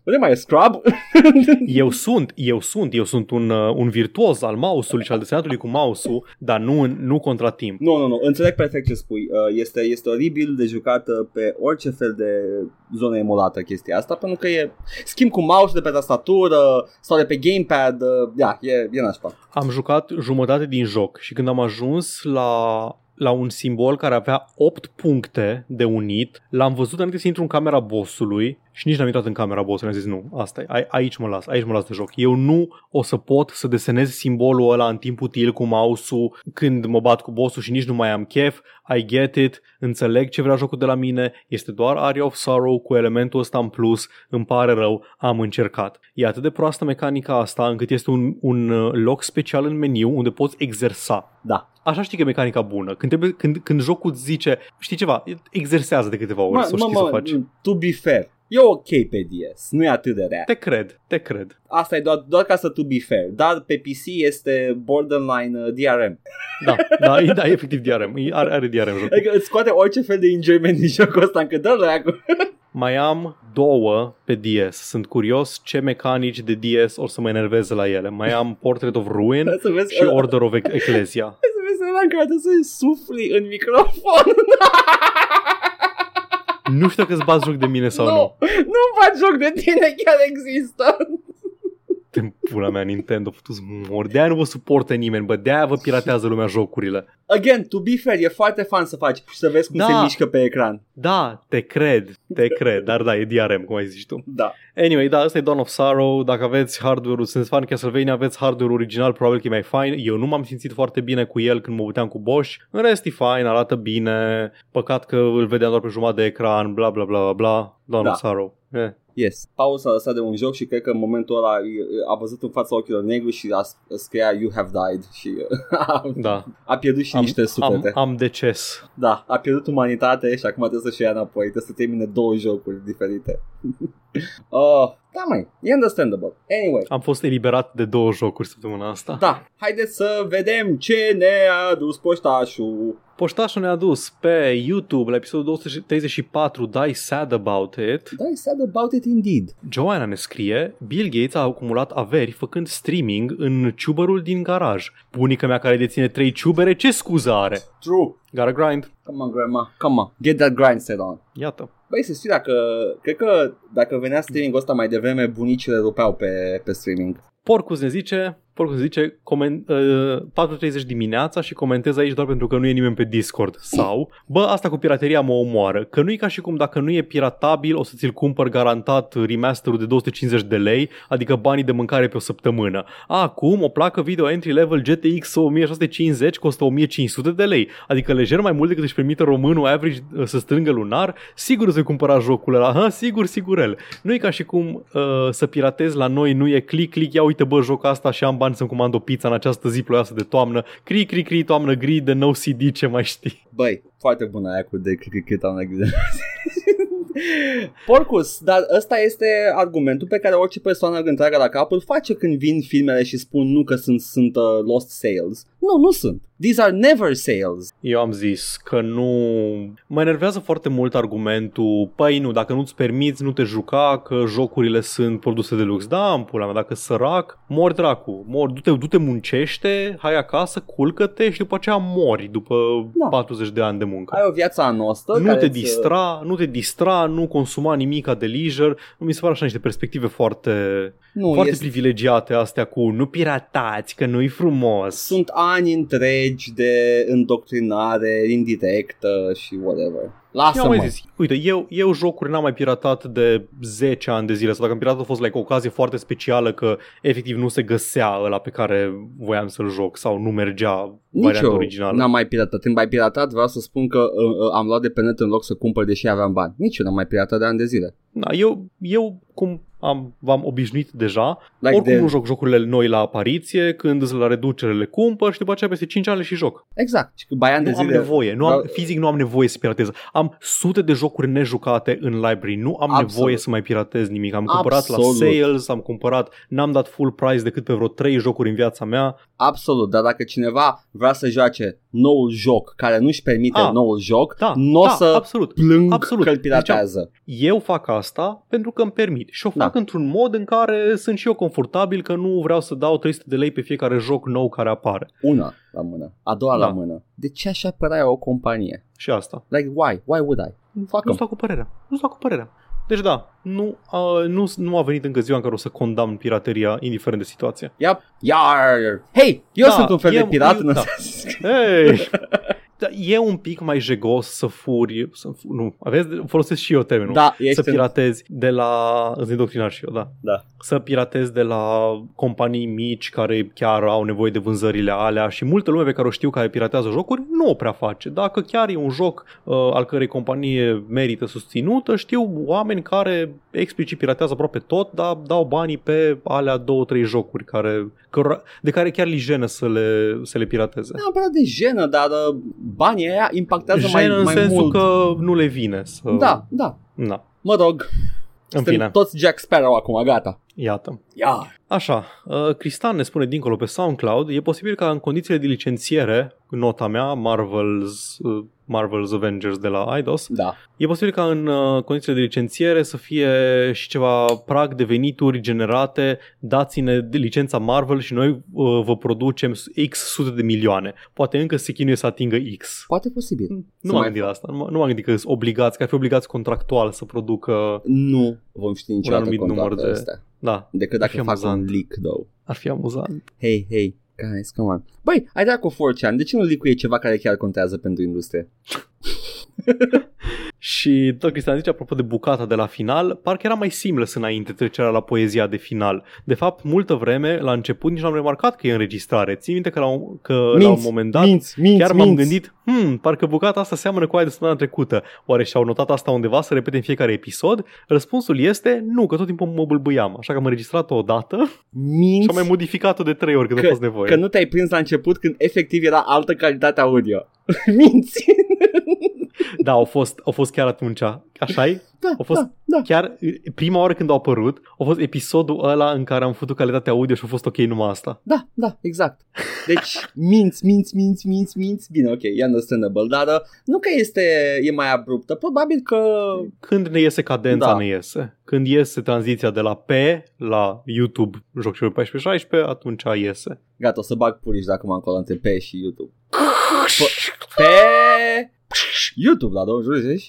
Nu mai e scrub? Eu sunt, eu sunt, eu sunt un, un virtuos al mouse-ului și al desenatului cu mouse-ul, dar nu, nu contratimp. Nu, nu, nu, înțeleg perfect ce spui. Este, este oribil de jucată pe orice fel de zonă emulată chestia asta, pentru că e schimb cu mouse de pe tastatură sau de pe gamepad, da, e, e nașpa. Am jucat jumătate din joc și când am ajuns la, la un simbol care avea opt puncte de unit, l-am văzut înainte să intru în camera bossului și nici n-am intrat în camera bossului, am zis nu, asta e, aici mă las, aici mă las de joc. Eu nu o să pot să desenez simbolul ăla în timp util cu mouse-ul când mă bat cu bossul și nici nu mai am chef, I get it, înțeleg ce vrea jocul de la mine, este doar Area of Sorrow cu elementul ăsta în plus, îmi pare rău, am încercat. E atât de proastă mecanica asta încât este un, un loc special în meniu unde poți exersa. Da. Așa știi că e mecanica bună. Când, trebuie, când, când jocul îți zice, știi ceva, exersează de câteva ori, mă, să mă, știi mă, să faci. To be fair. E ok pe D S, nu e atât de rea. Te cred, te cred. Asta e doar, doar ca să to be fair, dar pe P C este borderline uh, D R M. Da, da, e, da, e efectiv D R M, e, are, are D R M jocul. Adică îți scoate orice fel de enjoyment din jocul ăsta, încă dă reacul. Mai am două pe D S. Sunt curios ce mecanici de D S or să mă enerveze la ele. Mai am Portrait of Ruin și Order of Ecclesia. Să vezi ăla că trebuie să-i sufli în microfon. Nu știu că îți bați joc de mine sau nu. Nu, nu-mi faci joc de tine, chiar există. Te-mi pula mea, Nintendo, fătu-ți mor. De-aia nu vă suportă nimeni, bă, de-aia vă piratează lumea jocurile. Again, to be fair, e foarte fun să faci și să vezi cum da. se mișcă pe ecran. Da, te cred, te cred, dar da, e D R M, cum ai zis tu. Da. Anyway, da, ăsta e Dawn of Sorrow, dacă aveți hardware-ul, sunt fan Castlevania, aveți hardware original, probabil că e mai fain. Eu nu m-am simțit foarte bine cu el când mă puteam cu Bosch. În rest e fain, arată bine, păcat că îl vedeam doar pe jumătate de ecran, bla bla bla bla, Dawn da. of Sorrow. Eh. Yes. Paul s-a lăsat de un joc și cred că în momentul ăla a văzut în fața ochilor negru și a scria You have died și a, da. a pierdut și am, niște suflete. Am, am deces. Da, a pierdut umanitate și acum trebuie să-și ia înapoi, trebuie să termine două jocuri diferite. uh, da, mai, e understandable. Anyway. Am fost eliberat de două jocuri săptămâna asta. Da, haideți să vedem ce ne-a dus poștașul. Poștașul ne-a dus pe YouTube la episodul două sute treizeci și patru, Die Sad About It. Die Sad About It indeed. Joanna ne scrie: Bill Gates a acumulat averi făcând streaming în ciubărul din garaj. Bunica mea care deține trei ciubere, ce scuză are? True. Gotta grind. Come on, grandma. Come on. Get that grind set on. Iată. Băi, să știi, dacă, cred că dacă venea streaming-ul ăsta mai devreme, bunicile rupeau pe, pe streaming. Porcus ne zice... Oricum se zice, coment, uh, patru și treizeci dimineața și comentez aici doar pentru că nu e nimeni pe Discord. Sau, bă, asta cu pirateria mă omoară, că nu e ca și cum dacă nu e piratabil o să ți-l cumpăr garantat remasterul de două sute cincizeci de lei, adică banii de mâncare pe o săptămână. Acum o placă video entry level G T X o mie șase sute cincizeci costă o mie cinci sute de lei, adică lejer mai mult decât își permite românul average să strângă lunar. Sigur o să-i cumpăra jocul ăla, ha? Sigur, sigurel. Nu e ca și cum uh, să piratezi la noi, nu e click, click, ia uite bă joc asta și am bani să-mi comand o pizza în această zi ploioasă de toamnă. Cri, cri, cri, toamnă gri, de no C D, ce mai știi? Băi, foarte bună aia cu de cri, cri, cri, toamnă gri, de no C D. Porcus, dar ăsta este argumentul pe care orice persoană întreagă la capul face când vin filmele și spun nu că sunt, sunt uh, lost sales. Nu, nu sunt. These are never sales. Eu am zis că nu... Mă enervează foarte mult argumentul, păi nu, dacă nu-ți permiți, nu te juca, că jocurile sunt produse de lux. Da, în pula mea, dacă sărac, mori dracu, mori, du-te, du-te muncește, hai acasă, culcă-te și după aceea mori după da. patruzeci de ani de muncă. Ai o viață a noastră. Nu te distra, nu te distra, nu consuma nimica de leisure. Nu mi se pare așa niște perspective foarte, nu, foarte este... privilegiate astea cu nu piratați, că nu-i frumos. Sunt ani întregi de îndoctrinare indirectă și whatever. Lasă-mă. Eu zis, uite, eu, eu jocuri n-am mai piratat de zece ani de zile. Sau dacă am piratat a fost like, o ocazie foarte specială că efectiv nu se găsea ăla pe care voiam să-l joc sau nu mergea varianta originală. N-am mai piratat. Când mai piratat vreau să spun că uh, am luat de pe net în loc să cumpăr deși aveam bani. Nici eu n-am mai piratat de ani de zile. Na, eu, eu cum... Am, v-am obișnuit deja, like oricum de... nu joc jocurile noi la apariție, când îți la reducere le cumpăr și după aceea peste cinci ani le și joc. Exact. Și nu am zile... nevoie, nu am, fizic nu am nevoie să piratez. Am sute de jocuri nejucate în library, nu am Absolut. nevoie să mai piratez nimic. Am cumpărat Absolut. la sales, am cumpărat, n-am dat full price decât pe vreo trei jocuri în viața mea. Absolut, dar dacă cineva vrea să joace noul joc care nu-și permite A, noul joc, da, n-o da, să absolut, plâng absolut. că îl piratează. Deci, eu fac asta pentru că îmi permit și o fac da. într-un mod în care sunt și eu confortabil că nu vreau să dau trei sute de lei pe fiecare joc nou care apare. Una la mână, a doua da. la mână. De ce aș apărea o companie? Și asta. Like, why? Why would I? Fuck nu-ți dau cu părerea. Nu-ți dau cu părerea. Deci da, nu, uh, nu, nu a venit încă ziua în care o să condamn pirateria, indiferent de situație. Yep. Iar. Hei, eu da, sunt un fel e, de pirat eu, în da. Hei! E un pic mai jegos să furi, să furi nu, aveți, folosesc și eu termenul, da, să piratezi în... de la, îți indoctrinar și eu, da. da, să piratezi de la companii mici care chiar au nevoie de vânzările alea și multă lume pe care o știu care piratează jocuri nu o prea face. Dacă chiar e un joc uh, al cărei companie merită susținută, știu oameni care explicit piratează aproape tot, dar dau banii pe alea două, trei jocuri care, căr- de care chiar li jenă să le, să le pirateze. Nu neapărat de jenă, dar... Uh... Banii aia impactează mai, mai mult. În sensul că nu le vine. Să... Da, da. Na. Mă rog. În fine. Suntem toți Jack Sparrow acum, gata. Iată. Ia. Așa, uh, Cristian ne spune dincolo pe SoundCloud, e posibil ca în condițiile de licențiere, nota mea, Marvel's, uh, Marvel's Avengers de la Eidos, da. e posibil ca în uh, condițiile de licențiere să fie și ceva prag de venituri generate, dați-ne licența Marvel și noi uh, vă producem X sute de milioane. Poate încă se chinuie să atingă X. Poate posibil. Nu m-am gândit la asta, nu m-am gândit că sunt obligați, că ar fi obligați contractual să producă... Nu vom ști niciodată contractele astea. Da, decât dacă fac un leak, though. Ar fi amuzant. Hey, hey, guys, come on. Băi, ai dat cu four chan, de ce nu leak-ul e ceva care chiar contează pentru industrie? Și tot Cristian zice, apropo de bucata de la final, parcă era mai seamless înainte trecerea la poezia de final. De fapt, multă vreme, la început, nici n-am remarcat că e înregistrare. Țin minte că la un, că minți, la un moment dat minți, minți, chiar minți. m-am gândit... hmm, parcă bucata asta seamănă cu aia de săptămâna trecută. Oare și-au notat asta undeva să repete în fiecare episod? Răspunsul este nu, că tot timpul mă bâlbâiam. Așa că am înregistrat-o odată și am mai modificat-o de trei ori când că, a fost nevoie. Că nu te-ai prins la început când efectiv era altă calitate audio. Minți! Da, au fost, au fost chiar atunci. Așa-i? Da, au fost da, da. Chiar prima oară când au apărut, a fost episodul ăla în care am făcut calitatea audio și a fost ok numai asta. Da, da, exact. Deci minți, minți, minți, minți, minți. Bine, ok, e understandable, dar nu că este, e mai abruptă, probabil că... Când ne iese cadența, da. ne iese. Când iese tranziția de la P la YouTube, joc și paisprezece șaisprezece, atunci iese. Gata, o să bag purici dacă mă încolo între P și YouTube. P... YouTube la douăzeci.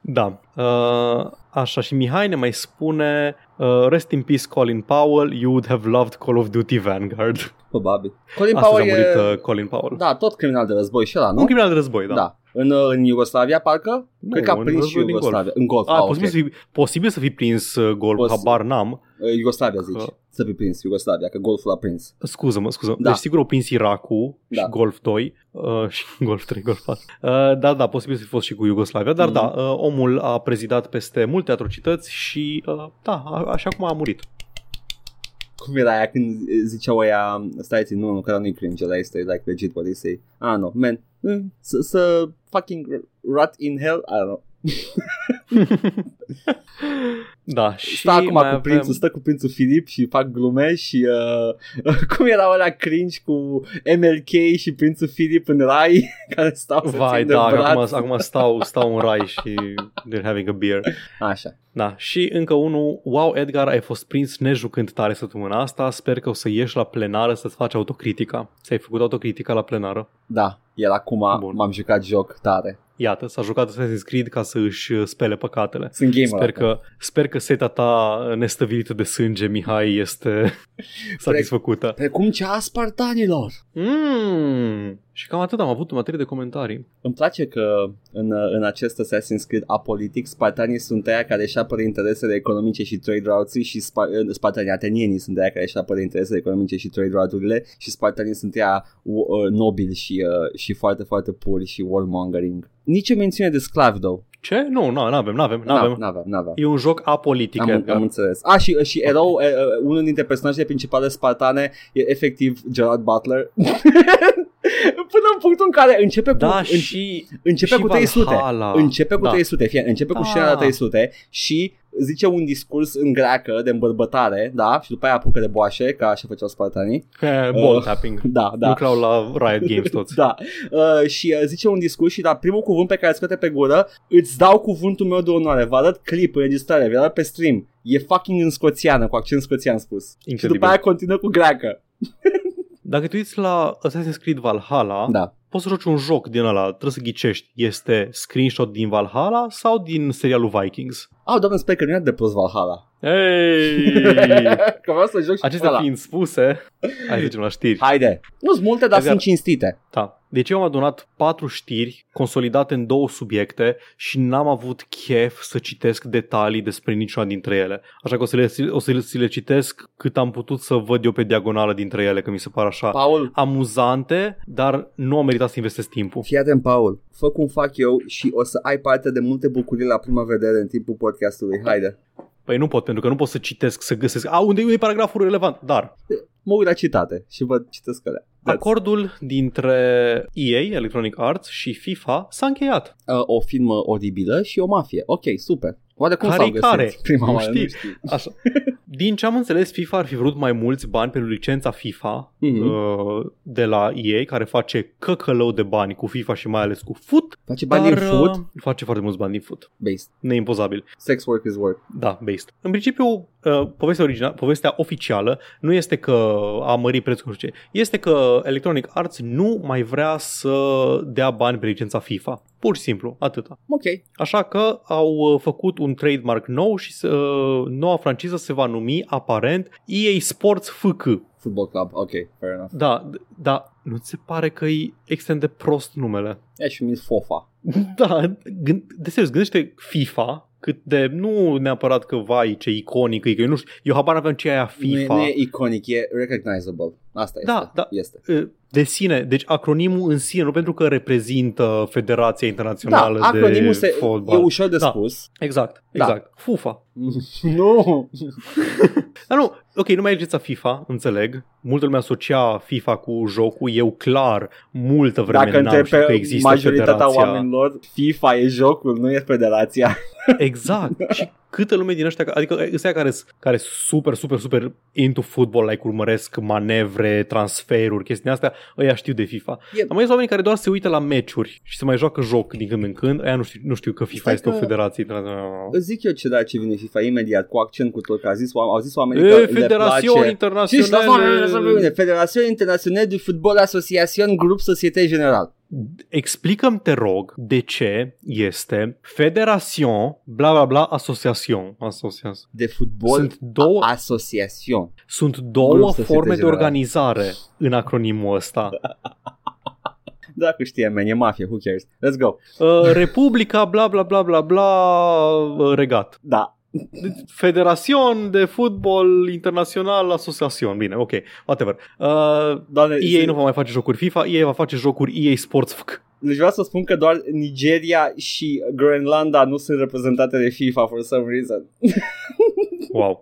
Da, uh, așa. Și Mihai ne mai spune uh, rest in peace Colin Powell, you would have loved Call of Duty Vanguard. Probabil. Colin Astăzi Powell a murit e... uh, Colin Powell. Da, tot criminal de război și ăla, nu? Un criminal de război, da, da. În, în Iugoslavia, parcă? Nu, cred că a prins și Iugoslavia. În Golf. Ah, ah, posibil, okay. să fi, posibil să fi prins uh, Golf, Pos- habar n-am. Uh, Iugoslavia zici, uh. să fi prins Iugoslavia, că Golful a prins. Scuză-mă, scuză-mă. Da. Deci sigur au prins Irakul da. și Golf doi uh, și Golf trei, Golf patru. Uh, da, da, posibil să fi fost și cu Iugoslavia, dar mm. da, uh, omul a prezidat peste multe atrocități și uh, da, a, așa cum a murit. Cum era aia când ziceau aia, stai ți nu, nu, că nu-i cringe, ăla este like legit what they say. Ah, no, man, să fucking rot in hell, I don't know. Da, și stă acum cu prințul, avem... stă cu prințul Filip și fac glume și uh, cum erau ăla cringe cu M L K și prințul Filip în rai care stau să vai, da, acum, acum stau, stau în rai și they're having a beer. Așa. Da, și încă unul. Wow, Edgar, ai fost prins nejucând tare săptămâna asta. Sper că o să ieși la plenară să-ți faci autocritica. Ți-ai făcut autocritica la plenară? Da, iar acum Bun. m-am jucat joc tare. Iată, s-a jucat Assassin's Creed ca să își spele păcatele. Sunt gamer. Sper că, sper că seta ta nestăvilită de sânge, Mihai, este satisfăcută. Precum cea a spartanilor. Mm. Și cam atât am avut în materie de comentarii. Îmi place că în, în acest Assassin's Creed apolitic, spartanii sunt aia care își apără interesele economice și trade routes-uri și spa- spartanii atenienii sunt aia care își apără interesele economice și trade routes-urile și spartanii sunt aia uh, nobili și, uh, și foarte, foarte puri și warmongering. Nici o mențiune de sclavi, though. Ce? Nu, nu, n-avem, n-avem, n-avem. N-avem, n-avem. E un joc apolitic. Am, am înțeles. Ah, și, și erou, okay. Unul dintre personajele principale spartane e efectiv Gerard Butler. Până în punctul în care începe cu da, în, și, începe și cu trei sute. Începe cu da. trei sute, fie, începe da. cu scena de trei sute și zice un discurs în greacă de îmbărbătare, da, și după aia apucă de boașe, ca așa făceau spartanii. Ball uh, tapping. Da, da. Lucrau la Riot Games toți. Da. Uh, și uh, zice un discurs și la primul cuvânt pe care îți scoate pe gură, îți dau cuvântul meu de onoare. Vă arăt clip, înregistrare, vă arăt pe stream. E fucking în scoțiană, cu accent scoțian spus. Incredibil. Și după aia continuă cu greacă. Dacă te uiți la Assassin's Creed Valhalla, da. poți să joci un joc din ăla, trebuie să ghicești, este screenshot din Valhalla sau din serialul Vikings? Au, oh, doamne, sper că nu e de prost Valhalla. Hey! Că vreau să joc și acestea fiind spuse, hai să zicem la știri. Haide! Nu-s multe, dar exact. Sunt cinstite. Da. Deci eu am adunat patru știri consolidate în două subiecte și n-am avut chef să citesc detalii despre niciuna dintre ele. Așa că o să le, o să le citesc cât am putut să văd eu pe diagonală dintre ele, că mi se par așa Paul, amuzante, dar nu am meritat să investesc timpul. Fii atent, Paul, fă cum fac eu și o să ai parte de multe bucurii la prima vedere în timpul podcastului. Haide! Păi nu pot, pentru că nu pot să citesc, să găsesc. A, unde e paragraful relevant? Dar... mă uit la citate și vă citesc alea. Acordul dintre E A, Electronic Arts, și FIFA s-a încheiat. Uh, o firmă oribilă și o mafie. Ok, super. Oare cum care-i s-au găsit care? Prima nu oară, știi. Nu știi. Așa. Din ce am înțeles, FIFA ar fi vrut mai mulți bani pentru licența FIFA mm-hmm. uh, de la E A, care face căcălău de bani cu FIFA și mai ales cu foot. Face bani din foot? Uh, face foarte mulți bani din foot. Based. Neimpozabil. Sex work is work. Da, based. În principiu, uh, povestea, original, povestea oficială nu este că a mărit prețul, este că Electronic Arts nu mai vrea să dea bani pe licența FIFA. Pur și simplu, atâta. Ok. Așa că au făcut un trademark nou și uh, noua franciză se va numi, aparent, E A Sports F C. Football Club, ok, fair enough. Da, da, nu ți se pare că e extrem de prost numele? E și numit FOFA. Da, de serios, gândește FIFA... cât de, nu neapărat că vai, ce iconic e, că eu nu știu, eu habar n-aveam ce e aia FIFA. Nu e, nu e iconic, e recognizable. Asta este. Da, da. Este. De sine, deci acronimul în sine, nu pentru că reprezintă Federația Internațională da, de se, Fotbal. E ușor de da, spus. Exact, exact. Da. FIFA. Nu. Dar nu, ok, nu mai mergeți la FIFA, înțeleg. Multă lume asocia FIFA cu jocul, eu clar, multă vreme dacă n-am știut că există majoritatea federația. Oamenilor, FIFA e jocul, nu e federația. Exact. Și câtă lume din ăștia, adică ăștia care care super, super, super into football, like urmăresc manevre, transferuri, chestii astea, ăia știu de FIFA. Yep. Am mai zis oameni care doar se uită la meciuri și se mai joacă joc din când în când, ăia nu știu, nu știu că FIFA stai este că o federație. Îți zic eu ce da ce vine FIFA imediat, cu accent cu tot, că a zis, au zis oamenii că Federațiune Internațională Federațiune Internațională de Football Asociațion Grup Societe General. Explicăm te rog de ce este Federațion bla bla bla Asociațion de Football. Sunt două asociațion. Sunt două forme de organizare în acronimul ăsta. Dacă știam, man, e mafia, who cares? Let's go. Uh, Republica bla bla bla bla bla regat. Da. Federațion de Fotbal Internațional Asociațion. Bine, ok, whatever. uh, Doamne, E A se... nu va mai face jocuri FIFA, E A va face jocuri E A Sports. F C. Deci vreau să spun că doar Nigeria și Groenlanda nu sunt reprezentate de FIFA for some reason. Wow.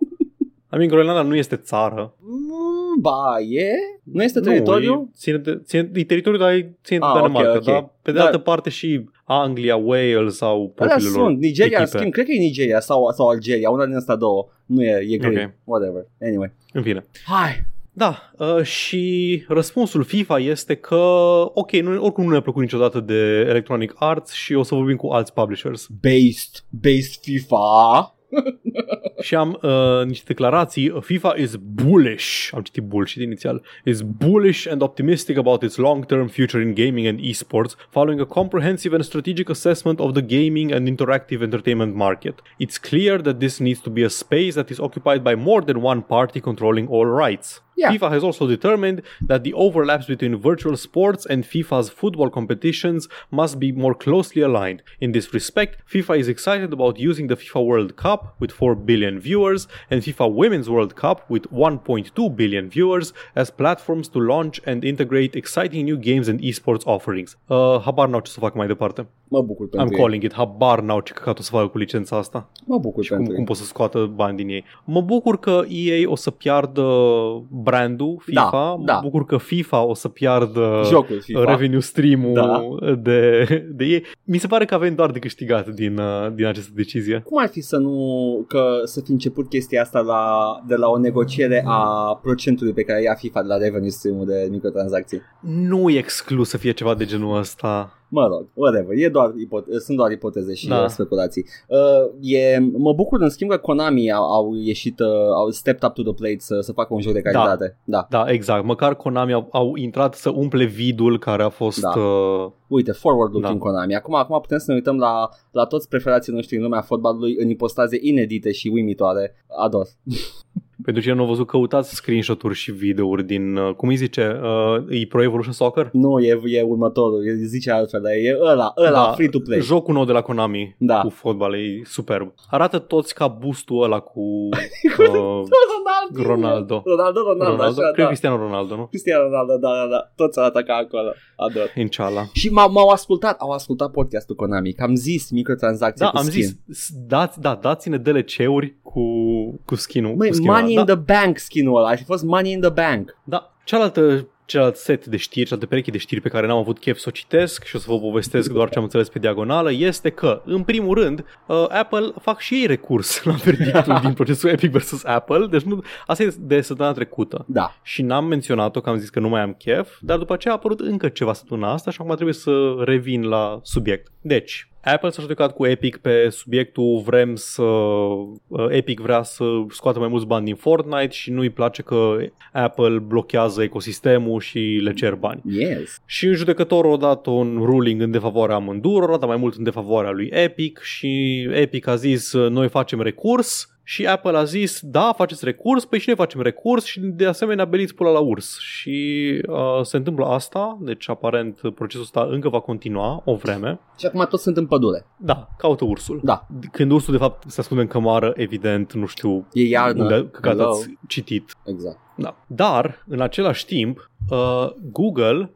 I mean, Groenlanda nu este țară. Ba, e? Nu este teritoriu? Nu, e, ține de, ține, e teritoriu, dar e ține ah, de Danemarca, okay, okay. Dar pe de dar... altă parte și Anglia, Wales sau propriile lor sunt. Nigeria, în schimb, cred că e Nigeria sau, sau Algeria, una din asta două. Nu e, e greu, okay. Whatever, anyway. În fine. Hai! Da, uh, și răspunsul FIFA este că, ok, nu, oricum nu ne-a plăcut niciodată de Electronic Arts și o să vorbim cu alți publishers. Based, based FIFA... Și am uh, niște declarații. FIFA is bullish. Am citit bullshit inițial. Is bullish and optimistic about its long-term future in gaming and esports, following a comprehensive and strategic assessment of the gaming and interactive entertainment market. It's clear that this needs to be a space that is occupied by more than one party controlling all rights. Yeah. FIFA has also determined that the overlaps between virtual sports and FIFA's football competitions must be more closely aligned. In this respect, FIFA is excited about using the FIFA World Cup with four billion viewers and FIFA Women's World Cup with one point two billion viewers as platforms to launch and integrate exciting new games and esports offerings. Uh, habar n-au ce să fac mai departe. Mă bucur pentru I'm ei. calling it. Habar n-au ce căcatul să facă cu licența asta. Mă bucur și pentru cum, cum pot să scoată bani din ei. Mă bucur că E A o să piardă brandul FIFA, da, mă da. bucur că FIFA o să piardă revenue stream-ul da. de, de ei. Mi se pare că avem doar de câștigat din, din această decizie. Cum ar fi să nu că să fi început chestia asta la, de la o negociere a procentului pe care ia FIFA de la revenue stream-ul de microtransacții? Nu e exclus să fie ceva de genul ăsta. Mă rog, whatever, e doar ipo- sunt doar ipoteze și da. speculații. Uh, e, mă bucur în schimb că Konami au, au ieșit, uh, au stepped up to the plate să, să facă un joc de calitate. Da, da. Da, exact, măcar Konami au, au intrat să umple vidul care a fost... Da. Uh... Uite, forward looking da. Konami. Acum, acum putem să ne uităm la, la toți preferații noștri în lumea fotbalului în ipostaze inedite și uimitoare. Ador. Pentru cine nu a văzut, căutați screenshot-uri și videouri din, cum îi zice, uh, e Pro Evolution Soccer? Nu, e, e următorul, e zice altfel, dar e ăla, ăla, da, free-to-play. Jocul nou de la Konami da. cu fotbal, e superb. Arată toți ca bustul ăla cu uh, Ronaldo. Ronaldo, Ronaldo, Ronaldo așa, cred da. Cristiano Ronaldo, nu? Cristiano Ronaldo, da, da, da, toți arată ca acolo, ador. În ceala. Și m-au, m-au ascultat, au ascultat podcastul Konami, că am zis microtransacții da, cu skin. Da, am zis, dați, da, dați-ne D L C-uri cu, cu skin-ul. Măi, cu skin-ul. Money in da. the Bank skin-ul ăla, ar fi fost Money in the Bank. Da, cealaltă, cealaltă set de știri, cealaltă pereche de știri pe care n-am avut chef să o citesc și o să vă povestesc doar ce am înțeles pe diagonală, este că, în primul rând, uh, Apple fac și ei recurs la verdictul din procesul Epic versus Apple, deci nu, asta e de săptămâna trecută. Da. Și n-am menționat-o, că am zis că nu mai am chef, dar după aceea a apărut încă ceva săptămâna asta și acum trebuie să revin la subiect. Deci... Apple s-a judecat cu Epic pe subiectul vrem să Epic vrea să scoată mai mulți bani din Fortnite și nu-i place că Apple blochează ecosistemul și le cer bani. Yes. Și un judecător a dat un ruling în defavoarea amândurora, dar mai mult în defavoarea lui Epic și Epic a zis noi facem recurs. și Apple a zis, da, faceți recurs, păi și noi facem recurs și de asemenea beliți pula la urs. Și uh, se întâmplă asta, deci aparent procesul ăsta încă va continua o vreme. Și acum toți sunt în pădure. Da, caută ursul. Da. Când ursul de fapt se ascunde în cămară, evident, nu știu e iarnă, unde căcat ați citit. Exact. Da. Dar, în același timp, uh, Google...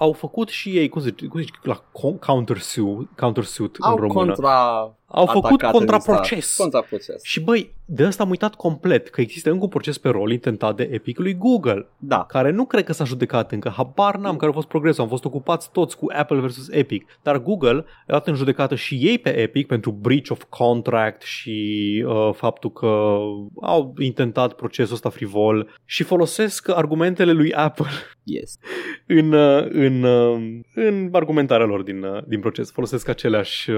au făcut și ei, cum zici, cum zici la countersuit, countersuit în română. Contra... Au făcut contraproces. Contraproces. Și băi, de ăsta am uitat complet că există încă un proces pe rol intentat de Epic lui Google, da. Care nu cred că s-a judecat încă, habar n-am care a fost progresul, am fost ocupați toți cu Apple versus Epic, dar Google a dat în judecată și ei pe Epic pentru breach of contract și uh, faptul că au intentat procesul ăsta frivol și folosesc argumentele lui Apple yes. în, în, în, în argumentarea lor din, din proces, folosesc aceleași, uh,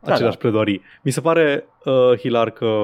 aceleași da, da. Predoare. Mi se pare uh, hilar că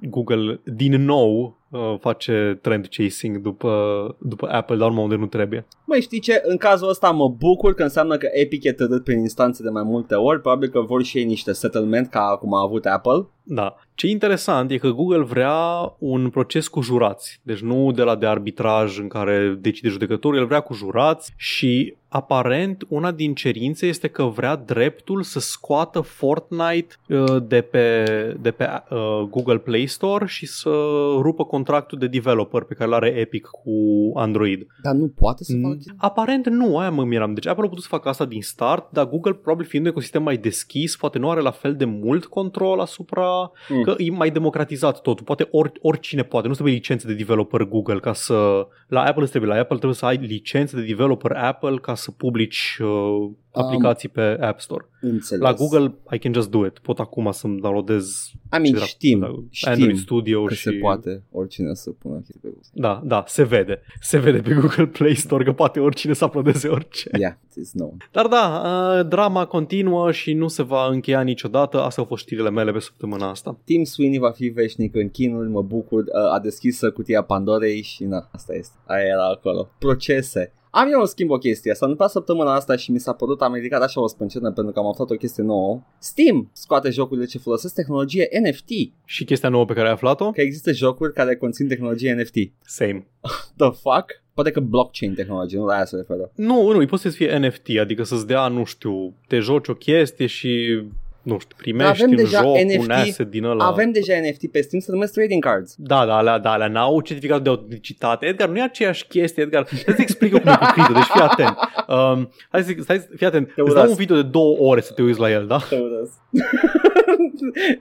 Google din nou uh, face trend chasing după, după Apple, dar unde nu trebuie. Mai știi ce? În cazul ăsta mă bucur că înseamnă că Epic e tădât prin instanțe de mai multe ori. Probabil că vor și ei niște settlement ca cum a avut Apple. Da. Ce interesant e că Google vrea un proces cu jurați. Deci nu de la de arbitraj în care decide judecătorul, el vrea cu jurați și... aparent, una din cerințe este că vrea dreptul să scoată Fortnite uh, de pe, de pe uh, Google Play Store și să rupă contractul de developer pe care l-are Epic cu Android. Dar nu poate să facă? Aparent nu, aia mă miram. Deci Apple a putut să facă asta din start, dar Google, probabil fiind un ecosistem mai deschis, poate nu are la fel de mult control asupra, mm. că e mai democratizat totul. Poate or, oricine poate, nu trebuie licențe de developer Google ca să... La Apple îți trebuie, la Apple trebuie să ai licențe de developer Apple ca să publici uh, aplicații um, pe App Store. Înțeles. La Google, I can just do it. Pot acum să-mi downloadez I mean, știm, știm Android Studio că și... se poate oricine să pună chestii pe Google. Da, da, se vede. Se vede pe Google Play Store că poate oricine să uploadeze orice. Yeah, it's known. Dar da, uh, drama continuă și nu se va încheia niciodată. Astea au fost știrile mele pe săptămâna asta. Tim Sweeney va fi veșnic în chinuri, mă bucur. Uh, a deschis cutia Pandorei și na, asta este. Aia era acolo. Procese. Am eu în schimb o chestie, s-a întâmplat săptămâna asta și mi s-a părut, am ridicat așa o spâncenă pentru că am aflat o chestie nouă. Steam scoate jocurile ce folosesc tehnologie N F T. Și chestia nouă pe care ai aflat-o? Că există jocuri care conțin tehnologie N F T. Same. The fuck? Poate că blockchain tehnologie, nu la aia se referă. Nu, nu, poate să fie N F T, adică să-ți dea, nu știu, te joci o chestie și... nu știu, primești un joc, N F T, un asset din ăla. Avem deja N F T pe Steam, se numesc trading cards. Da, da, da, da, da, n-au certificatul de autenticitate. Edgar, nu e aceeași chestie, Edgar. Să-ți explic cum e cu cripto, deci fii atent. Um, hai să stai, fii atent. Îți dau un video de două ore să te uiți la el, da? Te uitați.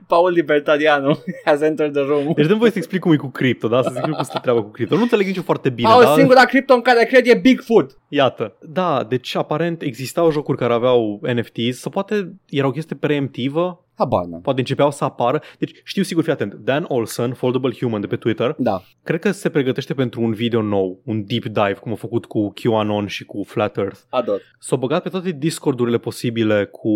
Paul Libertarianu has entered the room. Deci dăm voie să explic cum e cu cripto, da? Să zic cum se treabă cu cripto. Nu înțeleg nici foarte bine, Au, da? Singura cripto în care cred e Bigfoot. Iată. Da, deci aparent existau jocuri care aveau N F Ts, sau poate erau chestii preemptivă. Habana. Poate începeau să apară. Deci știu sigur, fii atent. Dan Olsen, Foldable Human de pe Twitter, da. Cred că se pregătește pentru un video nou, un deep dive, cum a făcut cu QAnon și cu Flat Earth. Ador. S-a băgat pe toate Discord-urile posibile cu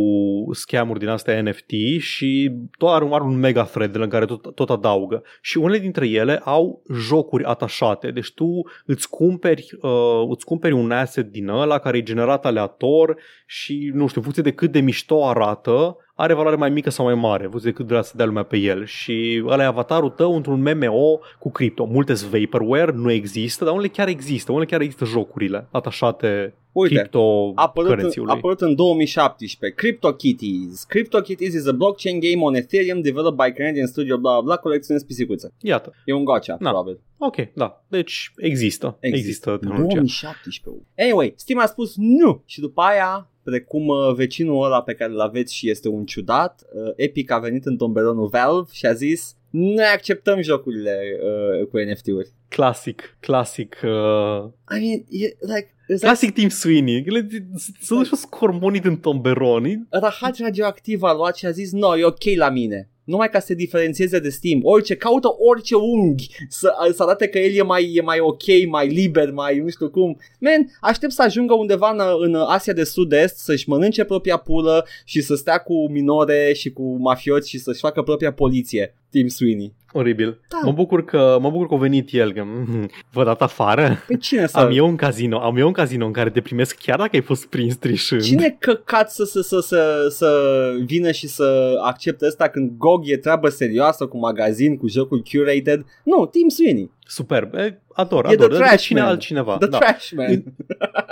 scam-uri din astea N F T și tot are un, are un mega thread în care tot, tot adaugă. Și unele dintre ele au jocuri atașate. Deci tu îți cumperi, uh, îți cumperi un asset din ăla care e generat aleator și, nu știu, în funcție de cât de mișto arată, are valoare mai mică sau mai mare, văzut decât vrea să dea lumea pe el. Și ăla e avatarul tău într-un M M O cu cripto. Multe-s vaporware, nu există, dar unele chiar există. Unele chiar există jocurile atașate criptocurrențiului. A apărut în două mii șaptesprezece CryptoKitties. CryptoKitties is a blockchain game on Ethereum developed by Canadian studio bla bla bla, colecționez pisicuțe. Iată. E un gotcha, na. Probabil. Ok, da. Deci există. Există. Există două mii șaptesprezece. Anyway, Steam a spus nu. Și după aia... precum uh, vecinul ăla pe care îl aveți și este un ciudat, uh, Epic a venit în tomberonul Valve și a zis noi acceptăm jocurile uh, cu N F T-uri. Classic, classic. Uh... I mean, like, classic like... Tim Sweeney. S-a dus scormonit în tomberon. Rahat radioactiv a luat și a zis no, e ok la mine. Numai ca să se diferențieze de Steam. Orice, caută orice unghi să, să arate că el e mai, e mai ok, mai liber, mai nu știu cum. Man, aștept să ajungă undeva în, în Asia de Sud-Est, să-și mănânce propria pulă și să stea cu minore și cu mafioți și să-și facă propria poliție. Tim Sweeney. Oribil. Da. Mă bucur că mă bucur că a venit el, că vă dat afară. Păi cine să... Am eu un casino, am eu un casino în care te primesc chiar dacă ai fost prins trișând. Cine căcat să să să să, să vină și să accepte asta când G O G e treabă serioasă cu magazin, cu jocuri curated? Nu, Tim Sweeney. Superb. E, ador, e ador. The trash cine man. Altcineva. The da. Trash man.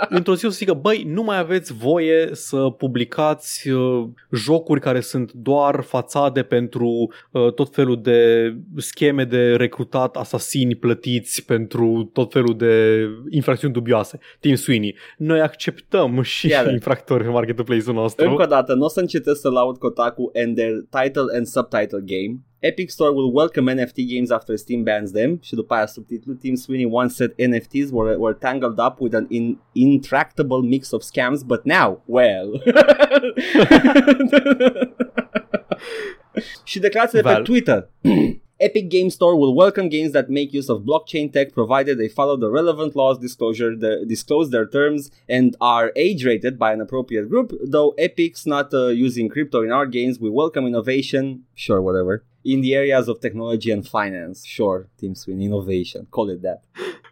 Într-o zi o să zică, băi, nu mai aveți voie să publicați uh, jocuri care sunt doar fațade pentru uh, tot felul de scheme de recrutat asasini plătiți pentru tot felul de infracțiuni dubioase. Tim Sweeney. Noi acceptăm și Iară. infractori pe marketplace-ul nostru. Încă o dată, nu o să încetez să laud Kotaku and their title and subtitle game. Epic Store will welcome N F T games after Steam bans them. Și după aia subtitlul, Tim Sweeney once said N F Ts were, were tangled up with an in, intractable mix of scams, but now, well. Și declarațiile Val. Pe Twitter. Epic Game Store will welcome games that make use of blockchain tech provided they follow the relevant laws, disclosure, the, disclose their terms, and are age-rated by an appropriate group. Though Epic's not uh, using crypto in our games, we welcome innovation. Sure, whatever. In the areas of technology and finance. Sure, Tim Sweeney, innovation. Call it that.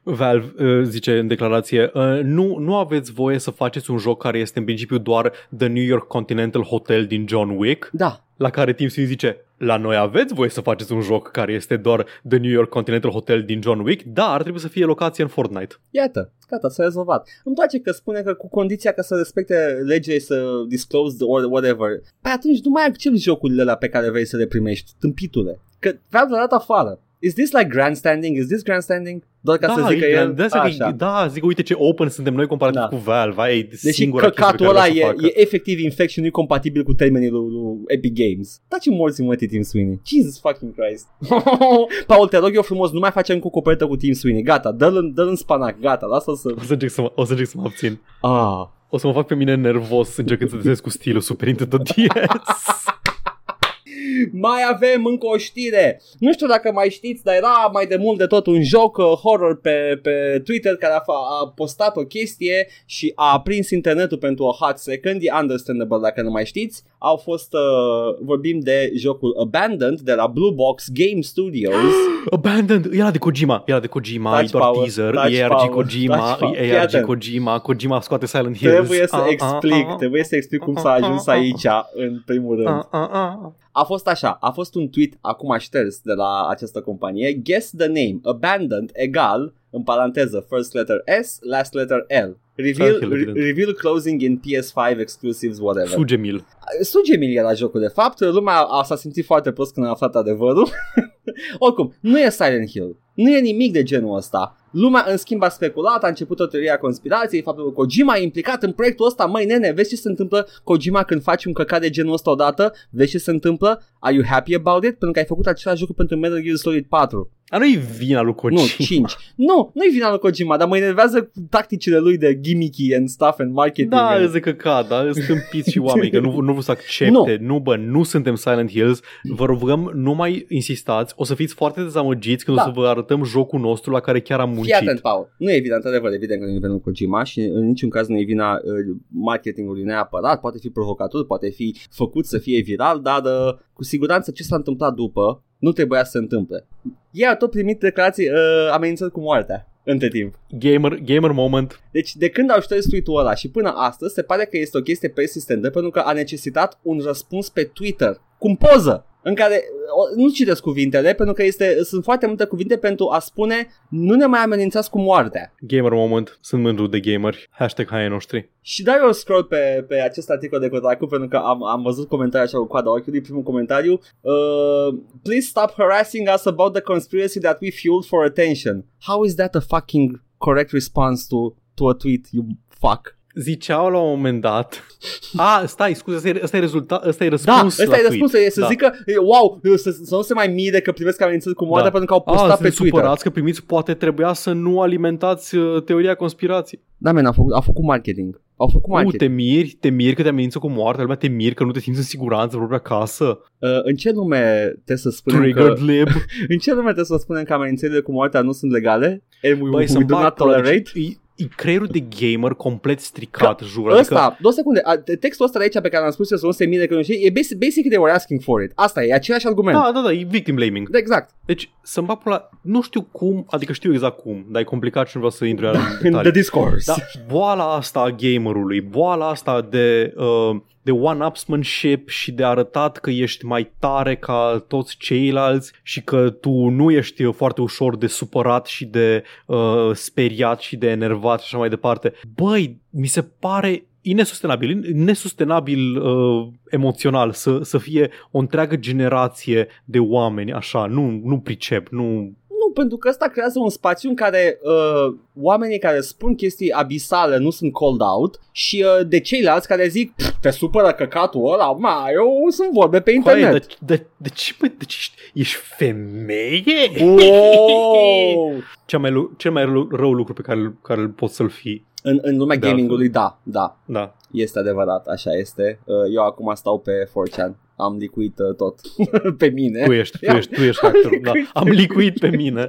Valve uh, zice în declarație, uh, nu, nu aveți voie să faceți un joc care este în principiu doar The New York Continental Hotel din John Wick. Da. La care Tim Sweeney zice, la noi aveți voie să faceți un joc care este doar The New York Continental Hotel din John Wick, dar trebuie să fie locație în Fortnite. Iată, gata, s-a rezolvat. Îmi place că spune că cu condiția ca să respecte legea să disclose or whatever. Păi atunci nu mai accepti jocurile alea pe care vrei să le primești, tâmpitule. Că vreau de dat afară. Is this like grandstanding? Is this grandstanding? Doar ca da, să zică el. Că, da, zic, uite ce open suntem noi comparativ da. cu Valve. Ai, deși căcatul ăla e, e efectiv infection, nu e compatibil cu termenii lui, lui Epic Games. Da, ce morți mă, Tim Sweeney. Jesus fucking Christ. Paul, te rog eu frumos, nu mai facem cu copertă cu Tim Sweeney. Gata, dă-l, dă-l în spanac, gata, lasă-l să... O să încerc să mă, o să încerc să mă abțin. Ah. O să mă fac pe mine nervos încercând să desesc cu stilul superind de D S. Mai avem încă o știre. Nu știu dacă mai știți, dar era mai de mult de tot un joc uh, horror pe, pe Twitter care a, fa- a postat o chestie și a aprins internetul pentru o hot second. E understandable dacă nu mai știți. Au fost, uh, vorbim de jocul Abandoned de la Blue Box Game Studios. Abandoned, era de Kojima, era de Kojima, touch e doar power, teaser, e R G Kojima, e R G Kojima, Kojima scoate Silent Hills. Trebuie să explic, trebuie să explic cum s-a ajuns aici în primul rând. A fost așa, a fost un tweet acum șters de la această companie. Guess the name, Abandoned egal, în paranteză, first letter S, last letter L. Reveal, re- reveal closing in P S five exclusives, whatever. Sugemil. Sugemil era jocul de fapt. Lumea a, s-a simțit foarte prost când a aflat adevărul. Oricum, nu e Silent Hill. Nu e nimic de genul ăsta. Lumea, în schimb, a speculat, a început o teorie a conspirației, faptul că Kojima e implicat în proiectul ăsta. Măi, nene, vezi ce se întâmplă, Kojima, când faci un căcat de genul ăsta odată? Vezi ce se întâmplă? Are you happy about it? Pentru că ai făcut același lucru pentru Metal Gear Solid patru. A, nu-i vina lui Kojima. Nu, cinci. Nu, nu-i vina lui Kojima, dar mă enervează tacticile lui de gimmicky and stuff and marketing. Da, and... zic că ca, dar îți tâmpiți și oamenii, că nu, nu vreau să accepte. Nu. nu, bă, nu suntem Silent Hills. Vă rugăm, nu mai insistați. O să fiți foarte dezamăgiți când da. o să vă arătăm jocul nostru la care chiar am muncit. Fii atent, Paul. Nu e vina, într-adevăr, evident că nu e vina lui Kojima și în niciun caz nu e vina uh, marketingului neapărat. Poate fi provocator, poate fi făcut să fie viral, dar uh, cu siguranță ce s-a întâmplat după nu trebuia să se întâmple. Ei au tot primit declarații uh, amenințări cu moartea între timp. Gamer, gamer moment. Deci de când au șters tweet-ul ăla și până astăzi se pare că este o chestie persistentă pentru că a necesitat un răspuns pe Twitter cu un poză în care nu citesc cuvintele pentru că este, sunt foarte multe cuvinte pentru a spune nu ne mai amenințați cu moartea. Gamer moment. Sunt mândru de gameri. Hashtag hai noștri. Și dai eu scroll pe, pe acest articol de Kotaku pentru că am, am văzut comentarii așa cu coada ochiului. Primul comentariu. Uh, Please stop harassing us about the conspiracy that we fueled for attention. How is that a fucking correct response to, to a tweet, you fuck? Ziceau la un moment dat. Ah, stai, scuze, ăsta e rezultat, ăsta e răspuns. Da, ăsta e răspuns, e să da. zică, wow, să, să nu se mai mire că primesc amenințări cu moartea da. pentru că au postat ah, pe Twitter. Supărați că primiți, poate trebuia să nu alimentați uh, teoria conspirației. Da, men, a făcut, a făcut marketing. Au făcut marketing. Nu, te miri, te miri că te amenință cu moartea, lumea te miri că nu te simți în siguranță propria casă. Uh, în ce lume trebuie să spunem Triggered că... lib. În ce lume trebuie să spunem că amenințările cu moartea nu sunt legale? And we, Băi, we, we do not tolerate? creierul de gamer complet stricat, jur. Ăsta, adică... două secunde, textul ăsta de aici pe care l-am spus eu sunt o sută de mii de călători, e basic, basic they were asking for it. Asta e, același argument. Da, da, da, e victim blaming. Da, exact. Deci, să-mi bag pula, nu știu cum, adică știu exact cum, dar e complicat și nu vreau să intru în detalii. The discourse. Dar boala asta a gamerului, boala asta de... Uh, de one-upsmanship și de arătat că ești mai tare ca toți ceilalți și că tu nu ești foarte ușor de supărat și de uh, speriat și de enervat și așa mai departe. Băi, mi se pare inesustenabil, nesustenabil uh, emoțional să, să fie o întreagă generație de oameni așa, nu, nu pricep, nu... Nu, pentru că ăsta creează un spațiu în care uh, oamenii care spun chestii abisale nu sunt called out și uh, de ceilalți care zic te supără căcatul ăla, ma, eu sunt vorbe pe internet. Coaie, de, de, de ce, mă, de ce ești, ești femeie? Wow! Cel mai, cel mai rău lucru pe care, care poți să-l fii. În, în lumea da. gamingului, da, da, da, este adevărat, așa este. Eu acum stau pe four chan, am licuit tot pe mine. Tu ești, tu ești, tu ești actorul, da. Am licuit pe mine.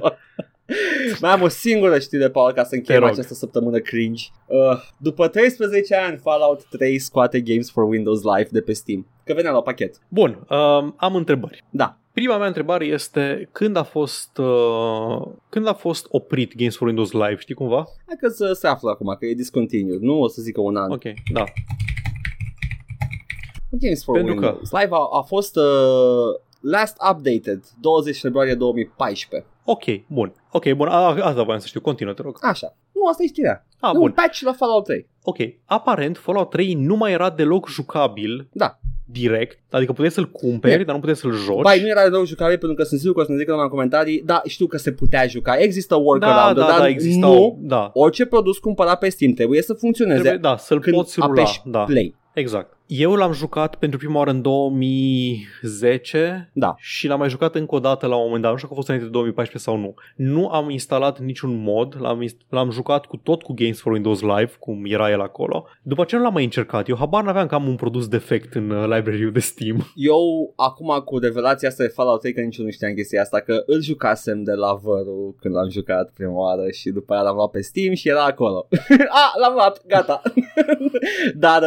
Mai am o singură știre, Paul, ca să încheiem această săptămână cringe. Uh, după treisprezece ani, Fallout trei scoate Games for Windows Live de pe Steam. Că venea la pachet. Bun, uh, am întrebări. Da. Prima mea întrebare este când a fost uh, când a fost oprit Games for Windows Live, știi cumva? Hai că să se află acum, că e discontinued, nu o să zică un an. Ok, da. Games for Pentru Windows că... Live a, a fost uh, last updated douăzeci februarie două mii paisprezece. Ok, bun. Ok, bun, a, asta voiam să știu, continuă, te rog. Așa. Nu, asta e știrea. A, bun. Un patch la Fallout trei. Ok, aparent Fallout trei nu mai era deloc jucabil. Da. Direct, adică puteai să-l cumperi, yeah. dar nu puteai să-l joci. Bai, nu era deloc jucare, pentru că sunt sigur că o să ne zică în comentarii, da, știu că se putea juca, există workaround, da, da, dar da, există, nu, da. Orice produs cumpărat pe Steam trebuie să funcționeze, trebuie, da, să-l când poți rula. Apeși da. play. Exact. Eu l-am jucat pentru prima oară în două mii zece da. și l-am mai jucat încă o dată la un moment dat, nu știu că a fost înainte de două mii paisprezece sau nu. Nu am instalat niciun mod, l-am, l-am jucat cu tot cu Games for Windows Live, cum era el acolo. După ce nu l-am mai încercat, eu habar n-aveam că am un produs defect în library-ul de Steam. Eu, acum cu revelația asta de Fallout trei, că nici nu știam chestia asta, că îl jucasem de la vărul când l-am jucat prima oară și după aia l-am luat pe Steam și era acolo. A, l-am luat, gata. Dar